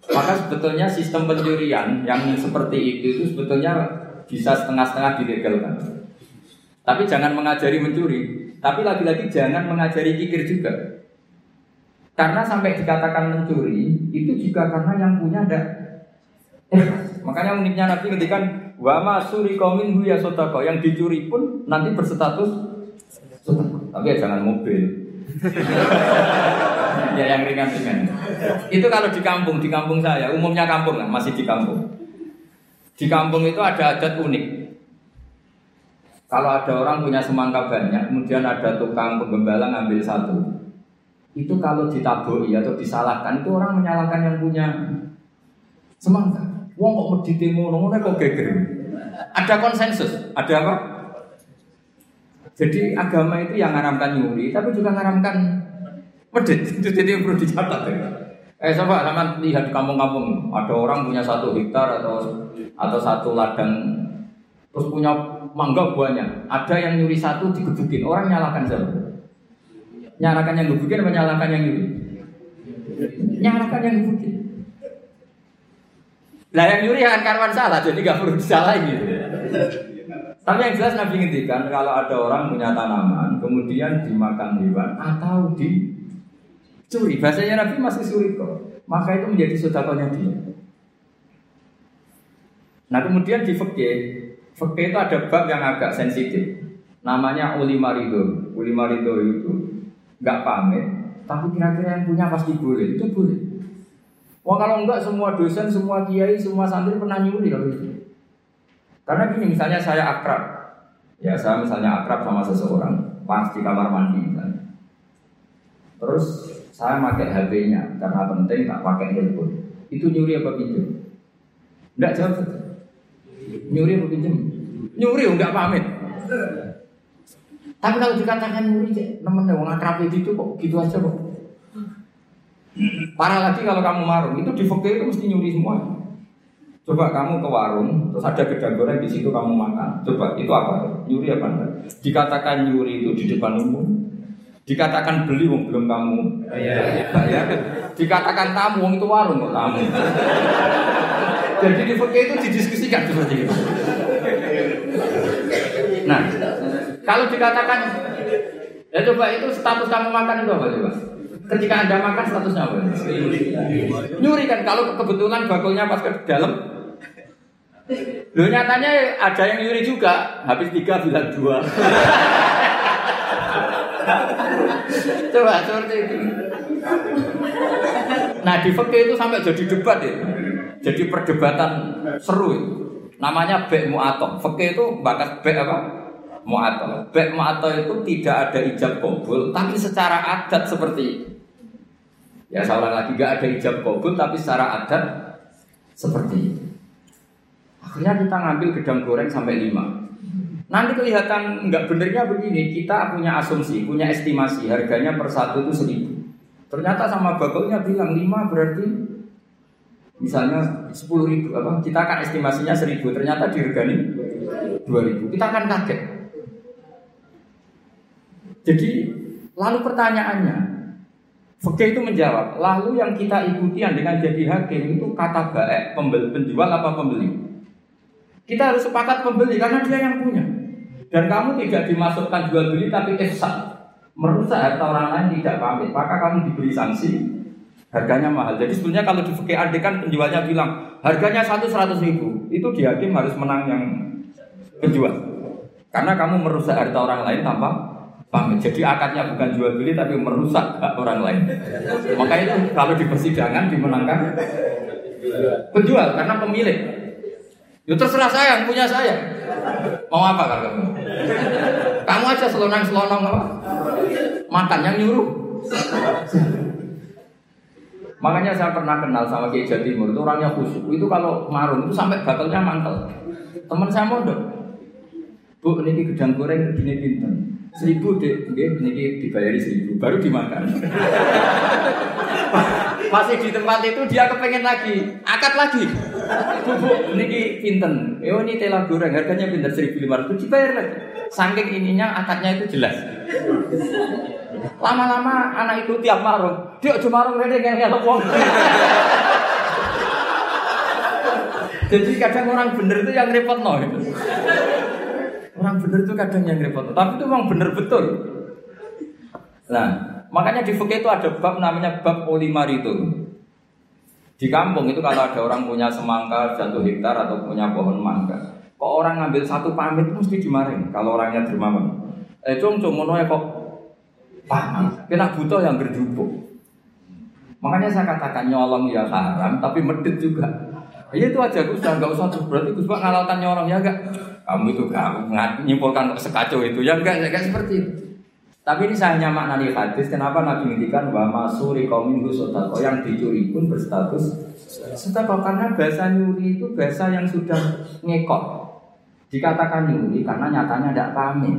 Maka sebetulnya sistem pencurian yang seperti itu sebetulnya bisa setengah-setengah dilegalkan. Tapi jangan mengajari mencuri. Tapi lagi-lagi jangan mengajari kikir juga. Karena sampai dikatakan mencuri itu juga karena yang punya ada. Makanya uniknya Nabi ketika wa masuri qaumin huya sodaqah, yang dicuri pun nanti berstatus sodaqah. Tapi ya jangan mobil. Ya yang ringan-ringan. Itu kalau di kampung saya, umumnya kampung lah, masih di kampung. Di kampung itu ada adat unik. Kalau ada orang punya semangka banyak, kemudian ada tukang penggembala ngambil satu. Itu kalau ditaburi atau disalahkan, itu orang menyalahkan yang punya semangka. Wong kok medite ngono, kok geger. Ada konsensus, ada apa? Jadi agama itu yang ngaramkan nyuri, tapi juga ngaramkan medit. Itu jadi perlu dicatat ya. Coba sama lihat kampung-kampung, ada orang punya 1 hektar atau 1 ladang, terus punya mangga banyak. Ada yang nyuri 1 digebukin, orang nyalakan siapa? Nyalakan yang gebukin apa nyalakan yang nyuri? Nyalakan yang gebukin. Nah yang nyuri akan karwan salah, jadi nggak perlu disalahin gitu. Tapi yang jelas Nabi ngintikan kalau ada orang punya tanaman kemudian dimakan hewan atau dicuri, bahasanya Nabi masih suri kok, maka itu menjadi sedekahnya dia. Nah kemudian di fikih itu ada bab yang agak sensitif, namanya uli marido itu nggak pamit, tapi kira-kira yang punya pasti boleh, itu boleh. Wah kalau enggak semua dosen, semua kiai, semua santri pernah nyuri kalau itu. Karena gini, misalnya saya akrab, ya saya misalnya akrab sama seseorang, pas di kamar mandi misalnya. Terus saya pakai HP-nya karena penting, tak pakai handphone. Itu nyuri apa pinjam? Nggak jawab saja. Nyuri apa pinjam? Nyuri, nggak pamit. Tapi kalau dikatakan nyuri, temennya orang akrab itu kok gitu aja kok. Parah lagi kalau kamu marung, itu di fakir itu mesti nyuri semua. Coba kamu ke warung, terus ada gedang goreng di situ kamu makan. Coba itu apa? Nyuri apa enggak? Dikatakan nyuri itu di depan umum. Dikatakan beli wong belum kamu. Iya. Dikatakan tamu wong itu warung kok tamu. Jadi di fikih itu didiskusikan seperti itu. Nah, kalau dikatakan Ya coba itu status kamu makan itu apa coba? Ketika Anda makan statusnya apa? Nyuri kan, kalau kebetulan bakulnya pas ke dalam. Loh nyatanya ada yang nyuri juga, habis 3 bilang 2. Coba seperti itu. Nah di fikih itu sampai jadi debat ya. Jadi perdebatan seru ya. Namanya bek mu'athah. Fikih itu bakat bek apa? Mu'athah. Bek mu'athah itu tidak ada ijab qabul, tapi secara adat seperti itu. Ya saya ulang lagi, tidak ada ijab qabul tapi secara adat seperti itu. Akhirnya kita ngambil gedang goreng sampai 5. Nanti kelihatan enggak benernya begini, kita punya asumsi, punya estimasi harganya per satu itu 1.000. Ternyata sama bakulnya bilang 5 berarti misalnya 10.000 apa? Kita kan estimasinya 1.000, ternyata dihargani 2.000. Kita akan kaget. Jadi lalu pertanyaannya, fikih itu menjawab. Lalu yang kita ikuti dengan jadi hakim itu kata baik, penjual apa pembeli? Kita harus sepakat pembeli karena dia yang punya. Dan kamu tidak dimasukkan jual beli tapi efsad, merusak harta orang lain tidak pamit, maka kamu diberi sanksi, harganya mahal. Jadi sebenarnya kalau di fikih adik kan penjualnya bilang harganya 100.000, itu di hakim harus menang yang penjual, karena kamu merusak harta orang lain tanpa pamit. Jadi akadnya bukan jual beli tapi merusak hak orang lain. Maka itu kalau di persidangan dimenangkan penjual karena pemilik. Ya terserah saya, yang punya saya. Mau apa kan kamu? Kamu aja selonang-selonong apa? Makan yang nyuruh. Makanya saya pernah kenal sama Ki Jati Murto, orangnya khusyuk. Itu kalau marung itu sampai bakalnya mantel. Teman saya mondok. Bu, niki gedang goreng begini pinten? 1.000, Dek. Nggih, niki dibayari 1.000 baru dimakan. Masih di tempat itu dia kepengen lagi, akad lagi. Bu, niki pinten? Yo ini telah goreng harganya pinter 1.500 dibayar lagi. Saking ininya akadnya itu jelas. Lama-lama anak itu tiap marung, "Dik, aja marung rene ngelok wong." Jadi kadang orang bener itu yang repotno gitu. Orang bener itu kadang yang repotno, tapi itu memang bener betul. Nah, makanya di fikih itu ada bab namanya bab olimaritun. Di kampung itu kalau ada orang punya semangka 1 hektar atau punya pohon mangga, kok orang ngambil satu pamit mesti dimarahin. Kalau orangnya dermawan, cung ngono kok paham, kena butuh yang berjubuk. Makanya saya katakan nyolong ya haram, tapi medit juga. Ya itu aja Gus, enggak usah berarti Gus kok ngalatan nyolong ya enggak. Kamu itu kamu menyimpulkan sekacau itu ya enggak seperti itu. Tapi ini saya hanya maknani hadis, kenapa Nabi ngintikan wa masuri qaumin husata, yang dicuri pun berstatus sedekah, karena bahasa nyuri itu bahasa yang sudah ngekok. Dikatakan nyuri karena nyatanya tidak pamit.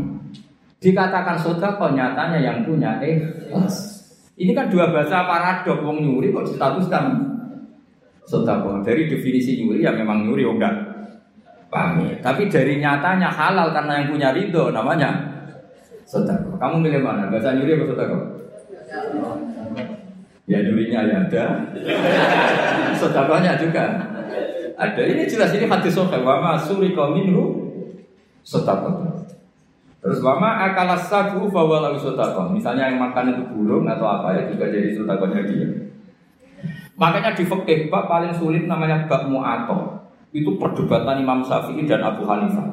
Dikatakan sedekah nyatanya yang punya ikhlas. Ini kan dua bahasa paradok, wong nyuri kok statuskan sedekah. Dari definisi nyuri ya memang nyuri enggak pamit. Tapi dari nyatanya halal karena yang punya ridho namanya sedekah. Kamu milih mana? Bahasa nyuri apa sedekah? Ya nyurinya ya ada, sedekahnya juga ada. Ini jelas ini hadis sahih. Wa ma suriqa minhu sedekah. Terus wa ma akala sabu fa wala sedekah. Misalnya yang makan itu burung atau apa ya juga jadi sedekahnya dia. Makanya di fikih bab paling sulit namanya bab mu'athah. Itu perdebatan Imam Syafi'i dan Abu Hanifah.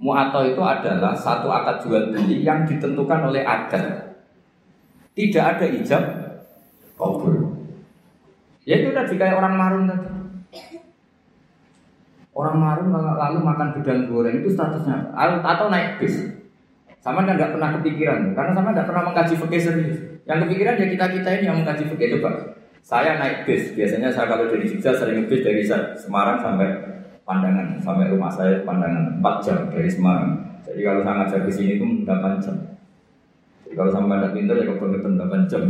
Mu'athah itu adalah satu akad jual beli yang ditentukan oleh adat. Tidak ada ijab qabul. Ya itu tadi kayak orang marun tadi. Orang marun lalu makan gedang goreng itu statusnya atau naik bis. Sama kan enggak pernah kepikiran, karena sama enggak pernah mengkaji fikih serius. Yang kepikiran ya kita ini yang mengkaji fikih coba. Saya naik bis, biasanya saya kalau dari Jogja sering bis dari Semarang sampai Pandangan, sampai rumah saya Pandangan 4 jam dari Semarang. Jadi kalau saya ngajar ke sini itu 8 jam. Jadi kalau sampai tidak pintar ya kebangetan 8 jam.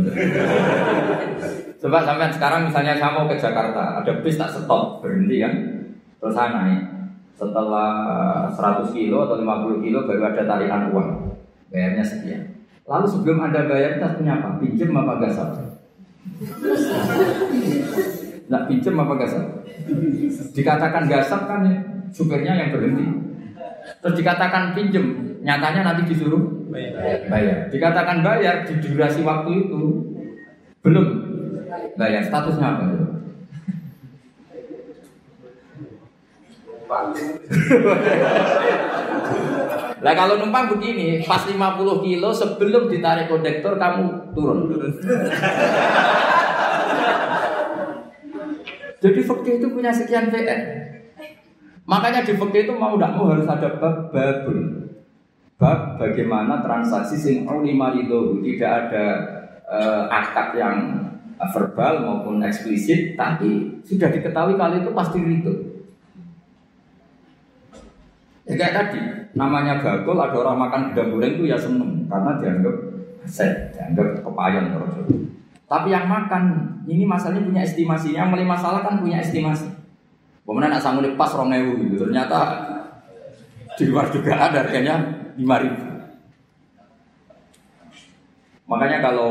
Coba sampai sekarang misalnya saya mau ke Jakarta, ada bis tak stop, berhenti kan. Terus saya naik. Setelah 100 kilo atau 50 kilo baru ada tarikan uang. Bayarnya sekian. Lalu sebelum Anda bayar kita punya apa? Pinjam apa gasap? Tidak pinjam apa gasap? Dikatakan gasap kan ya, supirnya yang berhenti. Terus dikatakan pinjam, nyatanya nanti disuruh bayar. Dikatakan bayar di durasi waktu itu belum bayar. Statusnya apa? Nah kalau numpang begini, pas 50 kilo sebelum ditarik kondektor kamu turun. Jadi fakih itu punya sekian PR. Makanya di fakih itu mau tidak mau harus ada babul. Bab bagaimana transaksi sing aulimarido, tidak ada akad yang verbal maupun eksplisit, tapi sudah diketahui kali itu pasti rido. Ya kayak tadi, namanya bakul, ada orang makan gedang goreng itu ya seneng karena dianggap aset, dianggap kepayan terus. Tapi yang makan, ini masalahnya punya estimasi. Yang mulai masalah kan punya estimasi. Kemudian nak sanggup pas 2000 gitu, ternyata di luar dugaan harganya 5.000. Makanya kalau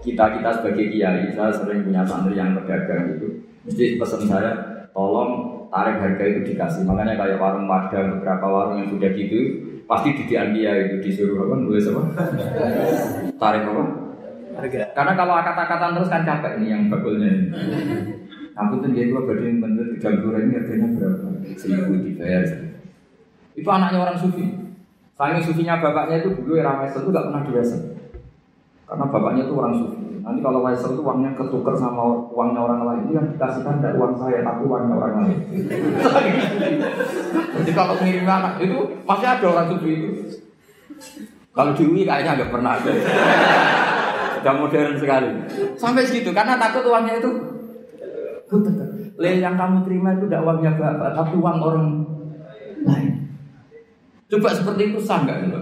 kita sebagai kiai, saya sering punya santri yang pedagang itu, mesti pesan saya, tolong tarik harga itu dikasih. Makanya kayak warung Padang, beberapa warung yang sudah gitu pasti didikan dia itu disuruh apa? Nulis apa? Tarik apa? Harga. Karena kalau kata-kata terus kan capek nih yang bakulnya. Aku tuh dia dua badan bener dijalur ini harganya berapa? 1.000 dibayar. Itu anaknya orang sufi. Saking sufinya bapaknya itu dulu era Mesir itu nggak pernah diwasa. Karena bapaknya itu orang sufi. Nanti kalau Waiser itu uangnya ketuker sama uangnya orang lain, itu yang dikasihkan dari uang saya, tapi uangnya orang lain. Jadi kalau ngirim anak itu pasti ada orang tujuh itu. Kalau di UI kayaknya nggak pernah ada. Sudah modern sekali. Sampai segitu, karena takut uangnya itu. Yang kamu terima itu tidak uangnya bapak, tapi uang orang lain. Coba seperti itu sah nggak?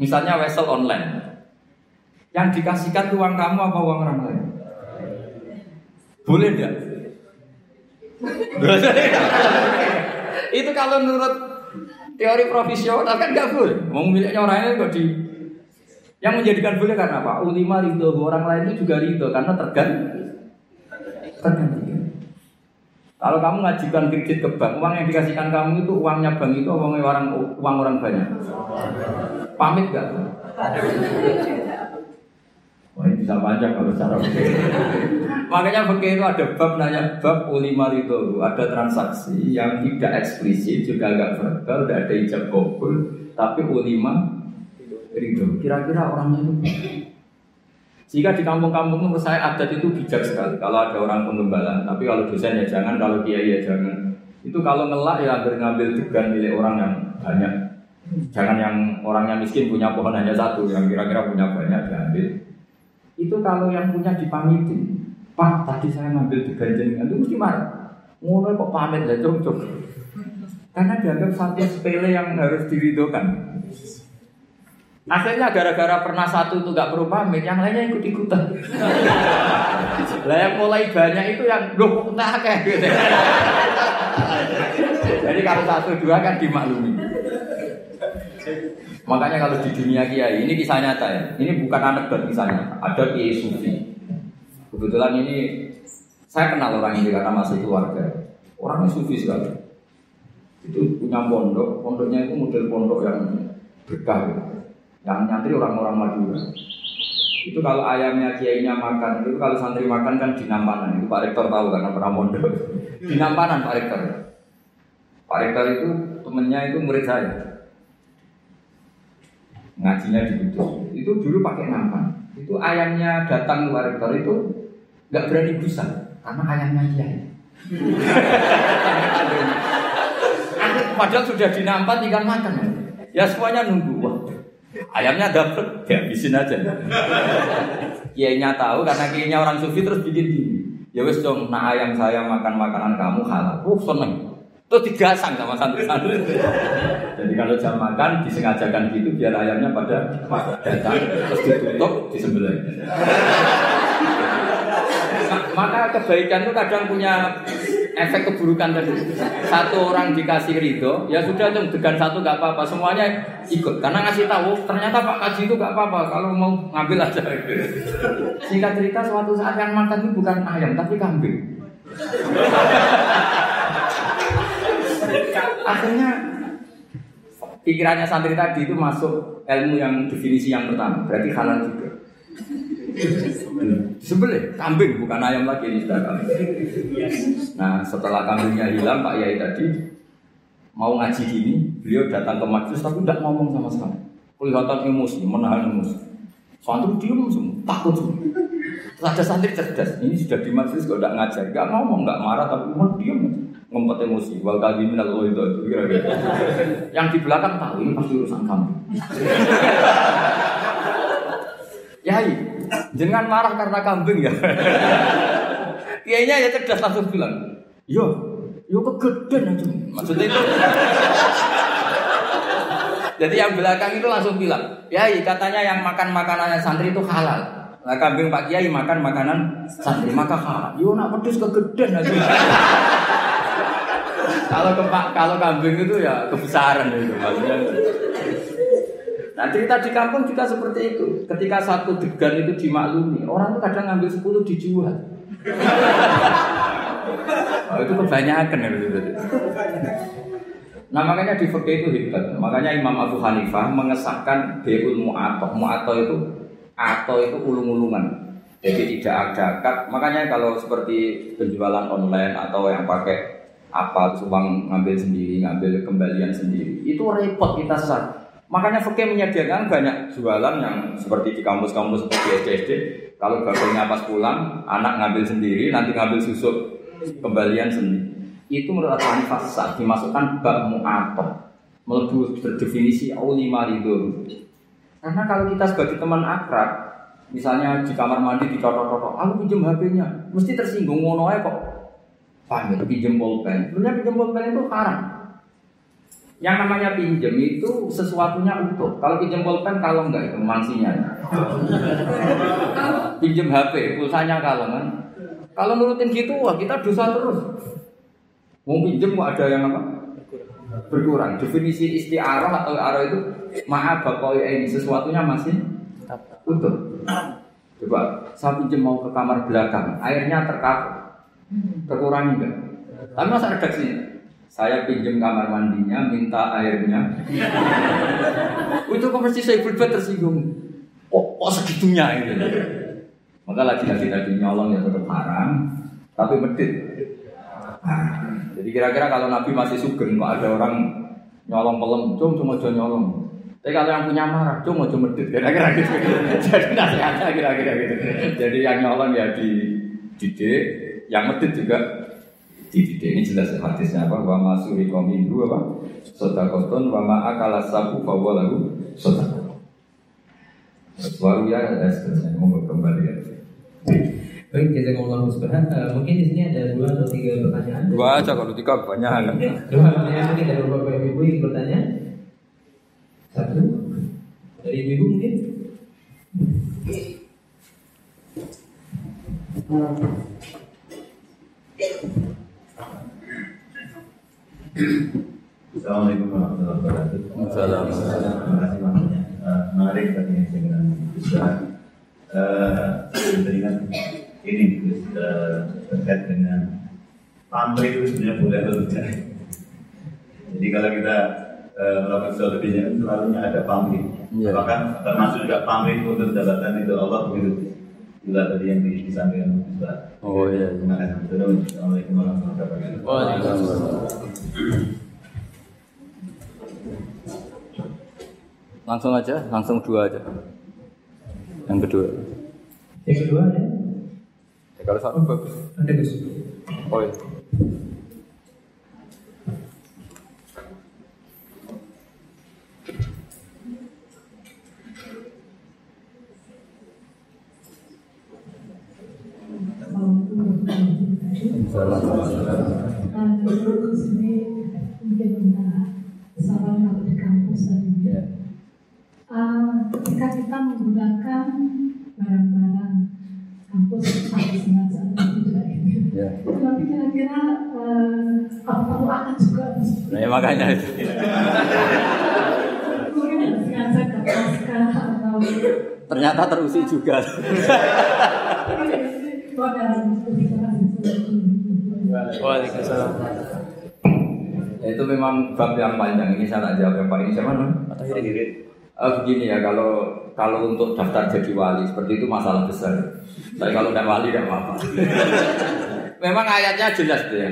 Misalnya Wesel online. Yang dikasihkan uang kamu apa uang orang lain? Boleh enggak? Itu kalau menurut teori profesional kan enggak boleh. Mau miliknya orang lain kok di. Yang menjadikan boleh karena apa? Ulama ridho, orang lain itu juga ridho karena tergantung. Kalau kamu ngajukan kredit ke bank, uang yang dikasihkan kamu itu uangnya bank itu uang orang banyak. Pamit enggak? Wah ini bisa panjang kalau secara begini. Makanya begini itu ada bab nanya bab ulima itu. Ada transaksi yang tidak eksplisit, juga agak verbal, tidak ada ijab kabul, tapi ulima itu. Kira-kira orangnya itu. Jika di kampung-kampung menurut saya adat itu bijak sekali. Kalau ada orang penggembala, tapi kalau dosen ya jangan, kalau kiai ya jangan. Itu kalau ngelak ya ngambil degan milik orang yang banyak. Jangan yang orangnya miskin punya pohon hanya satu, yang kira-kira punya banyak diambil. Itu kalau yang punya dipamitin, Pak tadi saya ngambil degan jenengan itu mesti marah. Ngono kok pamit ya cocok. Karena dianggap satu sepele yang harus diridhokan. Akhirnya gara-gara pernah satu itu gak perlu pamit, yang lainnya ikut-ikutan. Lah yang mulai banyak itu yang loh entah kayak gitu. Jadi kalau satu dua kan dimaklumi. Makanya kalau di dunia kiai, ini kisah nyata ya. Ini bukan anekdot misalnya. Ada kiai sufi. Kebetulan ini saya kenal orang ini karena masih keluarga. Orangnya sufi sekali. Itu punya pondok. Pondoknya itu model pondok yang berkah. Yang nyantri orang-orang Madura. Itu kalau ayamnya kiainya makan, itu kalau santri makan kan dinampanan. Itu Pak Rektor tahu karena pernah mondok. Dinampanan Pak Rektor. Pak Rektor itu temennya itu murid saya. Ngajinya di Kudus itu dulu pakai nampan. Itu ayamnya datang luar rektor itu nggak berani busa karena ayamnya kiai. Padahal sudah dinampan tinggal makan. Ya semuanya nunggu. Wah, ayamnya dapat, habisin aja. Kiainya tahu karena kiainya orang sufi terus bikin gini. Ya wes dong, nah ayam saya makan makanan kamu halal. Seneng. Itu digasang sama santri-santri. Jadi kalau jam makan disengajakan gitu biar ayamnya pada datang terus ditutup disembelih. Maka kebaikan itu kadang punya efek keburukan tadi. Satu orang dikasih ridho, ya sudah dong degan satu nggak apa-apa, semuanya ikut. Karena ngasih tahu ternyata Pak Kaji itu nggak apa-apa kalau mau ngambil aja. Singkat cerita suatu saat yang makan itu bukan ayam tapi kambing. Akhirnya pikirannya santri tadi itu masuk ilmu yang definisi yang pertama, berarti halal juga. Sembelih kambing bukan ayam lagi, ini sudah kambing. Nah, setelah kambingnya hilang, Pak Yai tadi mau ngaji ini, beliau datang ke majelis tapi tidak ngomong sama sekali. Kelihatan emosi, menahan emosi. Santri diam semua, takut semua. Terus ada santri cerdas, ini sudah di majelis kok tidak ngajar, tidak ngomong, tidak marah tapi diam, ngempet emosi. Wal kalimin Allah itu kira-kira. Yang di belakang tahu ini pasti urusan kambing. Yai, jangan marah karena kambing ya. Kayaknya ya cerdas langsung bilang, yo kegedean itu. Maksudnya itu. Jadi yang belakang itu langsung bilang, Yai katanya yang makan makanannya santri itu halal. Nah kambing Pak Kiai makan makanan santri maka halal. Yo nak pedes kegedean aja. Kalau kambing itu ya kebesaran itu maksudnya. Nah cerita di kampung juga seperti itu. Ketika satu degan itu dimaklumi, orang itu kadang ngambil 10 dijual. Oh, itu kebanyakan ya. Nah makanya di fikih itu hebat. Makanya Imam Abu Hanifah mengesahkan bi'ul mu'athah. Mu'athah itu ato itu ulung-ulungan. Jadi tidak ada akad. Makanya kalau seperti penjualan online atau yang pakai apa uang ngambil sendiri, ngambil kembalian sendiri, itu repot kita sesat. Makanya fikih menyediakan banyak jualan yang seperti di kampus-kampus seperti SD. Kalau bakulnya pas pulang, anak ngambil sendiri, nanti ngambil susuk kembalian sendiri. Itu menurut Al-Qur'an fasad dimasukkan bab mu'athah. Melebu berdefinisi auli maridul. Karena kalau kita sebagai teman akrab, misalnya di kamar mandi dicotot-cotot, "Aku pinjam HP-nya." Mesti tersinggung ngono ae kok. Pamit pinjam bolpen. Sebenarnya pinjam bolpen itu haram. Yang namanya pinjem itu sesuatunya utuh. Kalau pinjem bolpen kalong enggak itu mansinya. Pinjem HP, pulsanya kalongan. Kalau nurutin gitu wah kita dosa terus. Mau pinjem kok ada yang apa? Berkurang. Definisi isti'arah atau arah itu maaf bapak ini sesuatunya masih utuh. Coba saya pinjem mau ke kamar belakang, airnya terkapur. Terkurangi enggak? Tapi masa redaksinya saya pinjam kamar mandinya, minta airnya. Itu pasti saya berbuat tersinggung. Oh segitunya ini. Maka lagi-lagi tadi nyolong ya tetap haram, tapi medit. Jadi kira-kira kalau Nabi masih sugeng, kok ada orang nyolong pelem, cuma nyolong. Tapi kalau yang punya marah, cuma medit. Kira-kira gitu. Jadi nasihatnya kira-kira gitu. Jadi yang nyolong ya dididik, yang medit juga. Ini jelas hadisnya apa? Wa masuri komindu apa? Sodakotun wa ma'akalas sabu bahwa lagu sodakotun. Suara ya, seterusnya mau kembali ya. Baik, kita ngomong sebentar. Mungkin di sini ada 2 atau 3 pertanyaan. 2 aja kalau 3 banyak kan. 2 pertanyaan mungkin dari beberapa ibu yang bertanya. 1 dari ibu mungkin. Assalamualaikum warahmatullahi wabarakatuh. Waalaikumsalam. Terima kasih maknanya. Menarik tadi yang saya kira sudah diberikan ini terkait dengan pamrih itu sebenarnya boleh atau tidak. Jadi kalau kita melakukan sesuatu yang selalunya ada pamrih, bahkan termasuk juga pamrih untuk jabatan itu Allah begitu. Itulah tadi yang disampaikan Ustaz. Oh iya. Terima kasih. Assalamualaikum warahmatullahi wabarakatuh. Langsung aja, langsung 2 aja. Yang kedua ya. Ya kalau satu bagus. Ada bagus. Oh iya. Menurut sendiri mungkin tentang kesalahan waktu di kampus tadi. Ketika kita menggunakan barang-barang kampus tanpa sengaja itu juga ini. Tapi kira-kira perlu akan juga. Nah makanya itu. Mungkin sengaja kertaskan atau. Ternyata terusi juga. Waalaikumsalam. Itu memang bab yang panjang. Ini saya tak jawab yang Pak ini zaman. Begini ya, kalau untuk daftar jadi wali seperti itu masalah besar. Tapi kalau tidak wali tidak apa-apa. Memang ayatnya jelas tuh ya.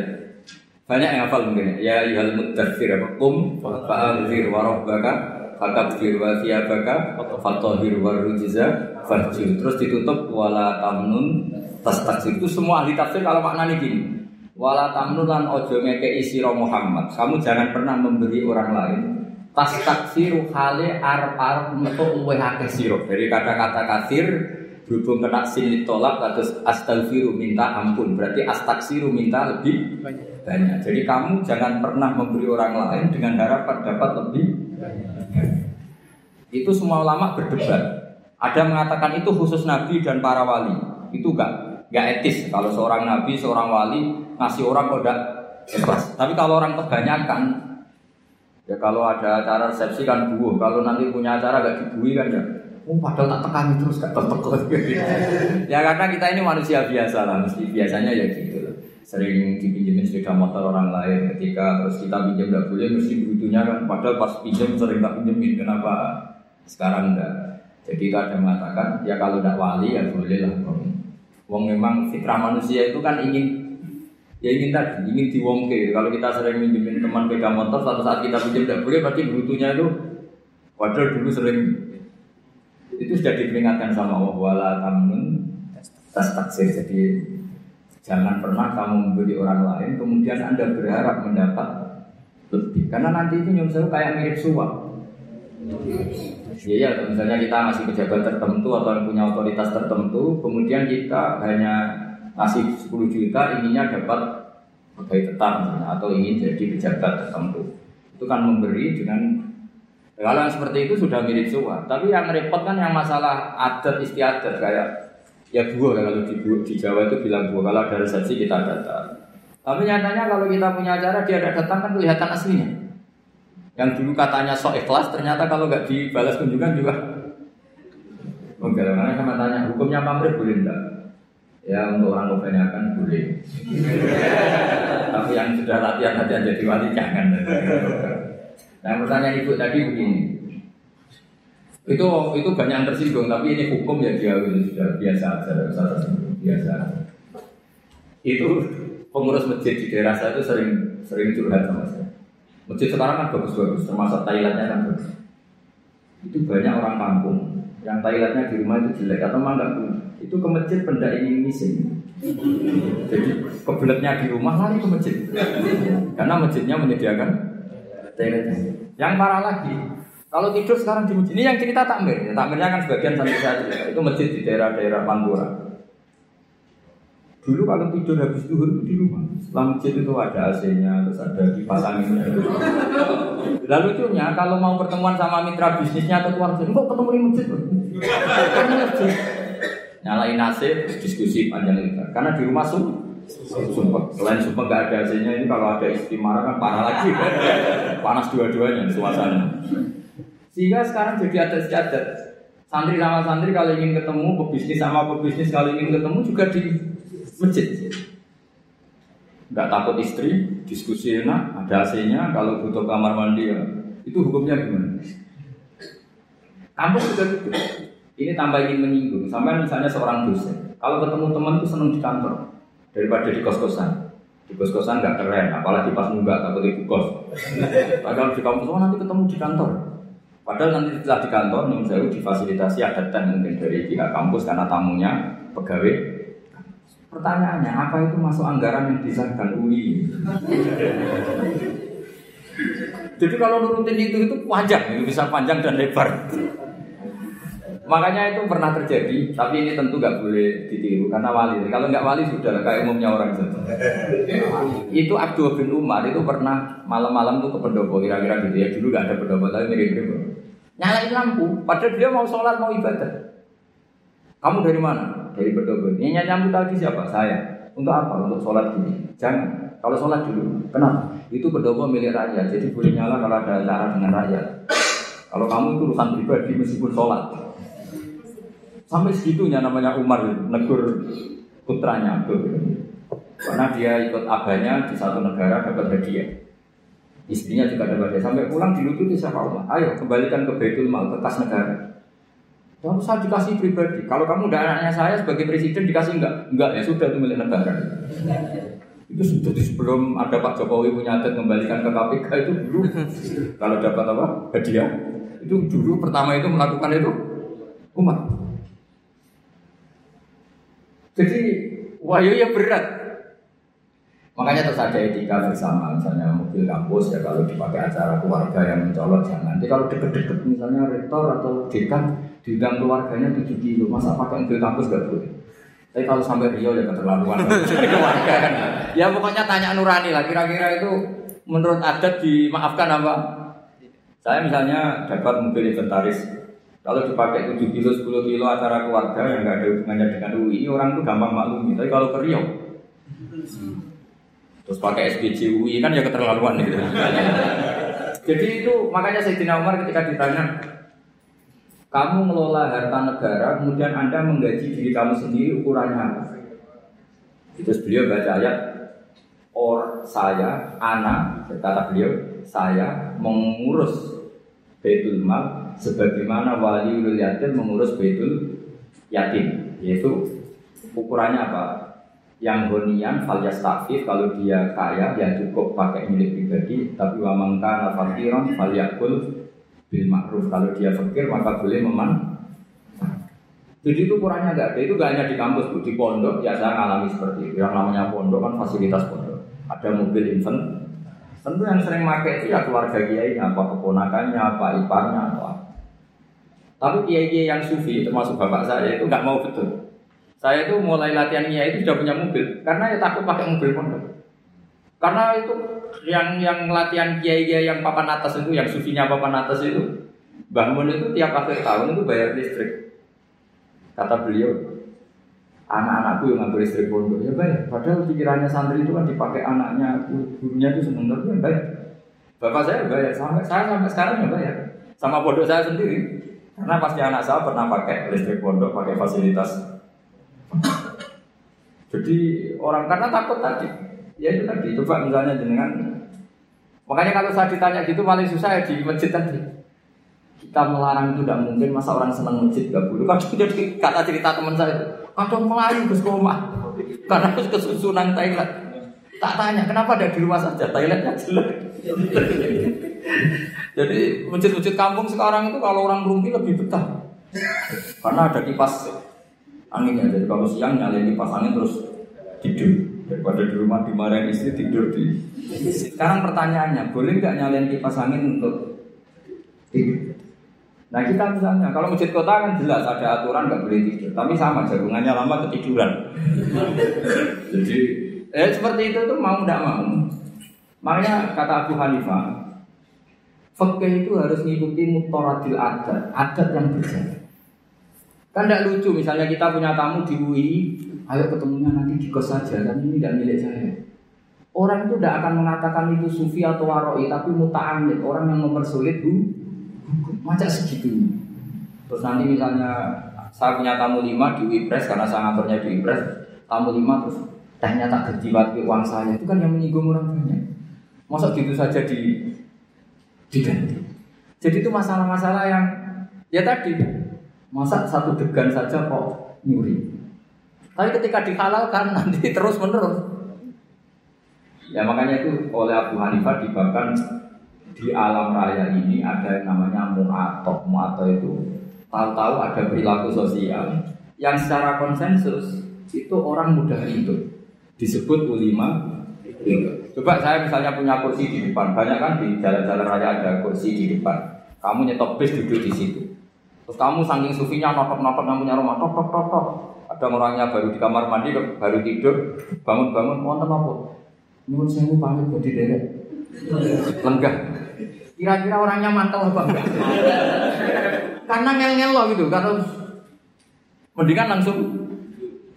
Banyak yang hafal mungkin. Ya ayyuhal mudaththir qum fa'anzir wa rabbaka fakabbir wa thiyabaka fatahhir warujza farjil. Terus ditutup wala tamnun tastakthir. Itu semua ahli tafsir kalau maknanya gini. Wala tamnun lan ojo ngekei sira Muhammad. Kamu jangan pernah memberi orang lain. Tastaksiru hale arpar untuk luweh akeh sira. Dari kata-kata katsir berhubung kena sin tolak terus astaghfiru minta ampun. Berarti astaghfiru minta lebih banyak. Jadi kamu jangan pernah memberi orang lain dengan harapan dapat lebih banyak. Itu semua ulama berdebat. Ada mengatakan itu khusus nabi dan para wali. Itu enggak etis kalau seorang nabi, seorang wali ngasih orang kok tidak ikhlas. Tapi kalau orang kebanyakan, ya kalau ada acara resepsi kan buuh. Kalau nanti punya acara gak dibui kan ya. Oh padahal tak tekan terus gak tertekut. Ya karena kita ini manusia biasa lah, mesti biasanya ya gitu loh. Sering dipinjemin sepeda motor orang lain, ketika terus kita pinjam gak boleh, mesti butuhnya kan. Padahal pas pinjam sering tak pinjemin, kenapa sekarang enggak. Jadi ada mengatakan ya kalau tidak wali ya boleh lah. Wong memang fitrah manusia itu kan ingin diwongke. Kalau kita sering minjemin teman sepeda motor, suatu saat kita pinjam tidak boleh, berarti butuhnya itu padahal dulu sering. Itu sudah diperingatkan sama Allah, wala tamnun tastaksir. Jadi jangan pernah kamu memberi orang lain kemudian Anda berharap mendapat lebih, karena nanti itu nyuruh saya kayak mirip suap. Iya, misalnya kita ngasih pejabat tertentu atau punya otoritas tertentu, kemudian kita hanya ngasih 10 juta inginnya dapat pegawai tetap atau ingin jadi pejabat tertentu, itu kan memberi dengan kalau yang seperti itu sudah mirip suap. Tapi yang repot kan yang masalah adat istiadat, kayak ya buah kalau di Jawa itu bilang buah, kalau ada resepsi kita datang, tapi nyatanya kalau kita punya acara dia tidak datang kan kelihatan aslinya. Yang dulu katanya sok ikhlas ternyata kalau nggak dibalas kunjungan juga enggak. Karena sama tanya hukumnya pamrih boleh enggak? Ya untuk orang kebanyakan boleh. Tapi yang sudah latihan jadi wali jangan. Nah pertanyaan ibu tadi begini, itu banyak yang tersinggung, tapi ini hukum ya dia sudah biasa aja, biasa. Itu pengurus masjid di daerah saya itu sering curhat sama saya. Masjid sekarang kan bagus-bagus, termasuk toiletnya kan bagus. Itu banyak orang kampung yang toiletnya di rumah itu jelek atau memang nggak punya. Itu ke masjid pendak ingin mising. Jadi kebeletnya di rumah lari ke masjid. Karena masjidnya menyediakan toiletnya. Yang parah lagi, kalau tidur sekarang di masjid. Ini yang cerita takmir. Takmirnya kan sebagian sampai saat itu masjid di daerah-daerah Pantura. Dulu kalau tidur habis zuhur itu di rumah. Setelah masjid itu ada AC-nya, terus ada kipas anginnya. Lalu lucunya kalau mau pertemuan sama mitra bisnisnya atau keluarga, kok ketemu di masjid? Nyalain AC, diskusi panjang lebar. Karena di rumah sumpah. Selain sumpah nggak ada AC-nya, ini kalau ada istimara kan parah lagi. Panas dua-duanya suasana. Sehingga sekarang jadi ada adat. Santri sama santri kalau ingin ketemu, pebisnis sama pebisnis kalau ingin ketemu juga di masjid. Enggak takut istri, diskusi enak, ada AC-nya, kalau butuh kamar mandi ya. Itu hukumnya gimana? Kampus juga gitu. Ini tambah ingin menyinggung, sampai misalnya seorang dosen. Kalau ketemu teman tuh seneng di kantor daripada di kos-kosan. Di kos-kosan enggak keren, apalagi pas munggah takut ibu kos. Padahal di kampus oh, nanti ketemu di kantor. Padahal nanti setelah di kantor, misalnya difasilitasi ada tent mungkin dari pihak kampus karena tamunya pegawai. Pertanyaannya, apa itu masuk anggaran yang disahkan UI? Jadi kalau nurutin itu panjang, itu bisa panjang dan lebar. Makanya itu pernah terjadi, tapi ini tentu nggak boleh ditiru karena wali. Kalau nggak wali sudah kayak umumnya orang saja. Itu Abdullah bin Umar itu pernah malam-malam tuh ke pendopo, kira-kira gitu ya. Dulu nggak ada pendopo, tapi mirip-mirip. Nyalain lampu, padahal dia mau sholat mau ibadah. Kamu dari mana? Dari pendopo. Ini nyambut lagi siapa? Saya. Untuk apa? Untuk sholat gini. Jangan. Kalau sholat dulu. Kenapa? Itu pendopo milik rakyat. Jadi boleh nyala kalau ada acara dengan rakyat. Kalau kamu itu urusan pribadi meskipun sholat. Sampai segitunya namanya Umar negur putranya. Karena dia ikut abahnya di satu negara dapat hadiah. Istrinya juga ada badai. Sampai pulang dilucuti sama Allah. Ayo kembalikan ke Baitul Mal, ke kas negara. Jangan usah dikasih pribadi. Kalau kamu udah anaknya saya sebagai presiden dikasih enggak? Enggak ya sudah itu milik negara. Itu sudah sebelum ada Pak Jokowi punya adat kembalikan ke KPK itu dulu. Kalau dapat apa? Hadiah. Itu dulu pertama itu melakukan itu umat. Jadi wahyu ya berat. Makanya terus ada etika bersama, misalnya mobil kampus ya kalau dipakai acara keluarga yang mencolok jangan. Nanti kalau deket-deket misalnya rektor atau dekan diundang keluarganya 7 kilo, masa pakai mobil kampus gak boleh. Tapi kalau sampai Rio ya keterlaluan keluarga kan. Ya pokoknya tanya nurani lah, kira-kira itu menurut adat dimaafkan apa? Saya misalnya dapat mobil inventaris, kalau dipakai 7 kilo, 10 kilo acara keluarga yang gak ada hubungannya dengan UI, orang itu gampang maklumi. Tapi kalau ke Rio terus pakai SPJ UI kan ya keterlaluan gitu. Jadi itu makanya Sayyidina Umar ketika ditanya, kamu ngelola harta negara kemudian Anda menggaji diri kamu sendiri ukurannya apa? Terus beliau baca ayat or saya anak, kata beliau saya mengurus Baitul Mal sebagaimana waliul yatim mengurus Baitul Yatim, yaitu ukurannya apa? Yang gonian falyastafif, kalau dia kaya ya cukup pakai milik pribadi, tapi wa man kana faqiran falyakul bil ma'ruf, kalau dia fakir maka boleh meman. Jadi itu kurangnya enggak ada, itu enggak hanya di kampus Bu, di pondok ya saya alami seperti itu. Yang namanya pondok kan fasilitas pondok. Ada mobil invent. Tentu yang sering pakai itu ya keluarga kiai, apa keponakannya, apa iparnya, apa. Tapi kiai-kiai yang sufi termasuk bapak saya itu enggak mau betul. Saya itu mulai latihan Nia itu sudah punya mobil, karena ya takut pakai mobil pondok. Karena itu yang latihan kiai-kiai yang papan atas itu, yang sufinya papan atas itu, Mbah Mun itu tiap akhir tahun itu bayar listrik. Kata beliau, anak-anakku yang ngambil listrik pondok, ya bayar. Padahal pikirannya santri itu kan dipakai anaknya, gurunya itu sebenarnya bayar. Bapak saya bayar, saya sampai sekarang ya bayar. Sama pondok saya sendiri, karena pasti anak saya pernah pakai listrik pondok, pakai fasilitas. Jadi orang karena takut tadi. Ya itu tadi, coba misalnya jenengan. Makanya kalau saya ditanya gitu paling susah ya di masjid tadi. Kita melarang itu tidak mungkin, masa orang senang masjid enggak boleh. Kadang jadi kata cerita teman saya itu, kadang Melayu Gus Koma. Karena harus kesusunan Thailand. Tak tanya, kenapa ada di rumah saja? Thailandnya jelek. Jadi masjid-masjid kampung sekarang itu kalau orang ngerumpi lebih betah. Karena ada kipas anginnya, jadi kalau siang nyalain kipas angin terus tidur. Daripada di rumah dimarahin istri tidur di. Sekarang pertanyaannya, boleh nggak nyalain kipas angin untuk tidur? Nah kita misalnya, kalau masjid kota kan jelas ada aturan nggak boleh tidur. Tapi sama jagungannya lama ketiduran. Jadi seperti itu tuh mau nggak mau. Makanya kata Abu Hanifah, fikih itu harus mengikuti mutoradil adat yang berjalan. Kan tidak lucu, misalnya kita punya tamu di UI, ayo ketemunya nanti di kos saja, kan ini tidak milik saya. Orang itu tidak akan mengatakan itu sufi atau waroi, tapi muta'amid, orang yang mempersulit macam segitu. Terus nanti misalnya saya punya tamu 5 di UI Press, karena saya ngaturnya di UI Press, tamu 5 terus tehnya tak berjibat ke uang saya, itu kan yang menyinggung orang banyak. Masa gitu saja diganti. Jadi itu masalah-masalah yang ya tadi. Masa satu degan saja kok nyuri. Tapi ketika dihalalkan nanti terus menerus. Ya makanya itu oleh Abu Hanifah dibahkan di alam raya ini ada yang namanya mu'atok. Mu'atok itu tahu-tahu ada perilaku sosial yang secara konsensus itu orang mudah ribut. Disebut ulama. Coba saya misalnya punya kursi di depan. Banyak kan di jalan-jalan raya ada kursi di depan. Kamu nyetop bis duduk di situ. Terus kamu saking sufinya notok-notok yang punya rumah tok-tok-tok. Ada orangnya baru di kamar mandi, baru tidur, bangun-bangun wonten apa? Nyuwun sewu pamit bodi derek. Lenggah. Kira-kira orangnya mantau apa enggak? Karena ngel-ngel lo gitu, karena mendingan langsung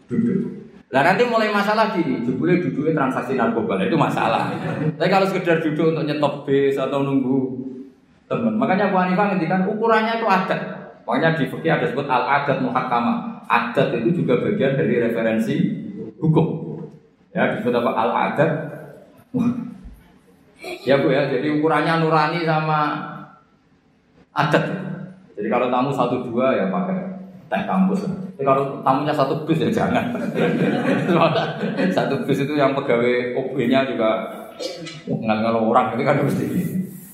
duduk. Lah nanti mulai masalah gini, jebule duduknya transaksi narkoba, itu masalah. Tapi kalau sekedar duduk untuk nyetop bis atau nunggu teman, makanya Abu Hanifah ngendikan ukurannya itu adat. Makanya di fikih ada sebut al-adat muhakkamah. Adat itu juga bagian dari referensi hukum. Ya, disebut apa al-adat. Ya Bu ya, jadi ukurannya nurani sama adat. Jadi kalau tamu 1-2 ya pakai teh kampus. Tapi kalau tamunya 1 bus ya jangan. Satu bus itu yang pegawai OB-nya juga nggak orang, ini kan mesti.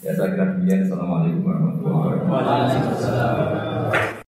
Ya saya kira demikian. Assalamualaikum warahmatullahi wabarakatuh.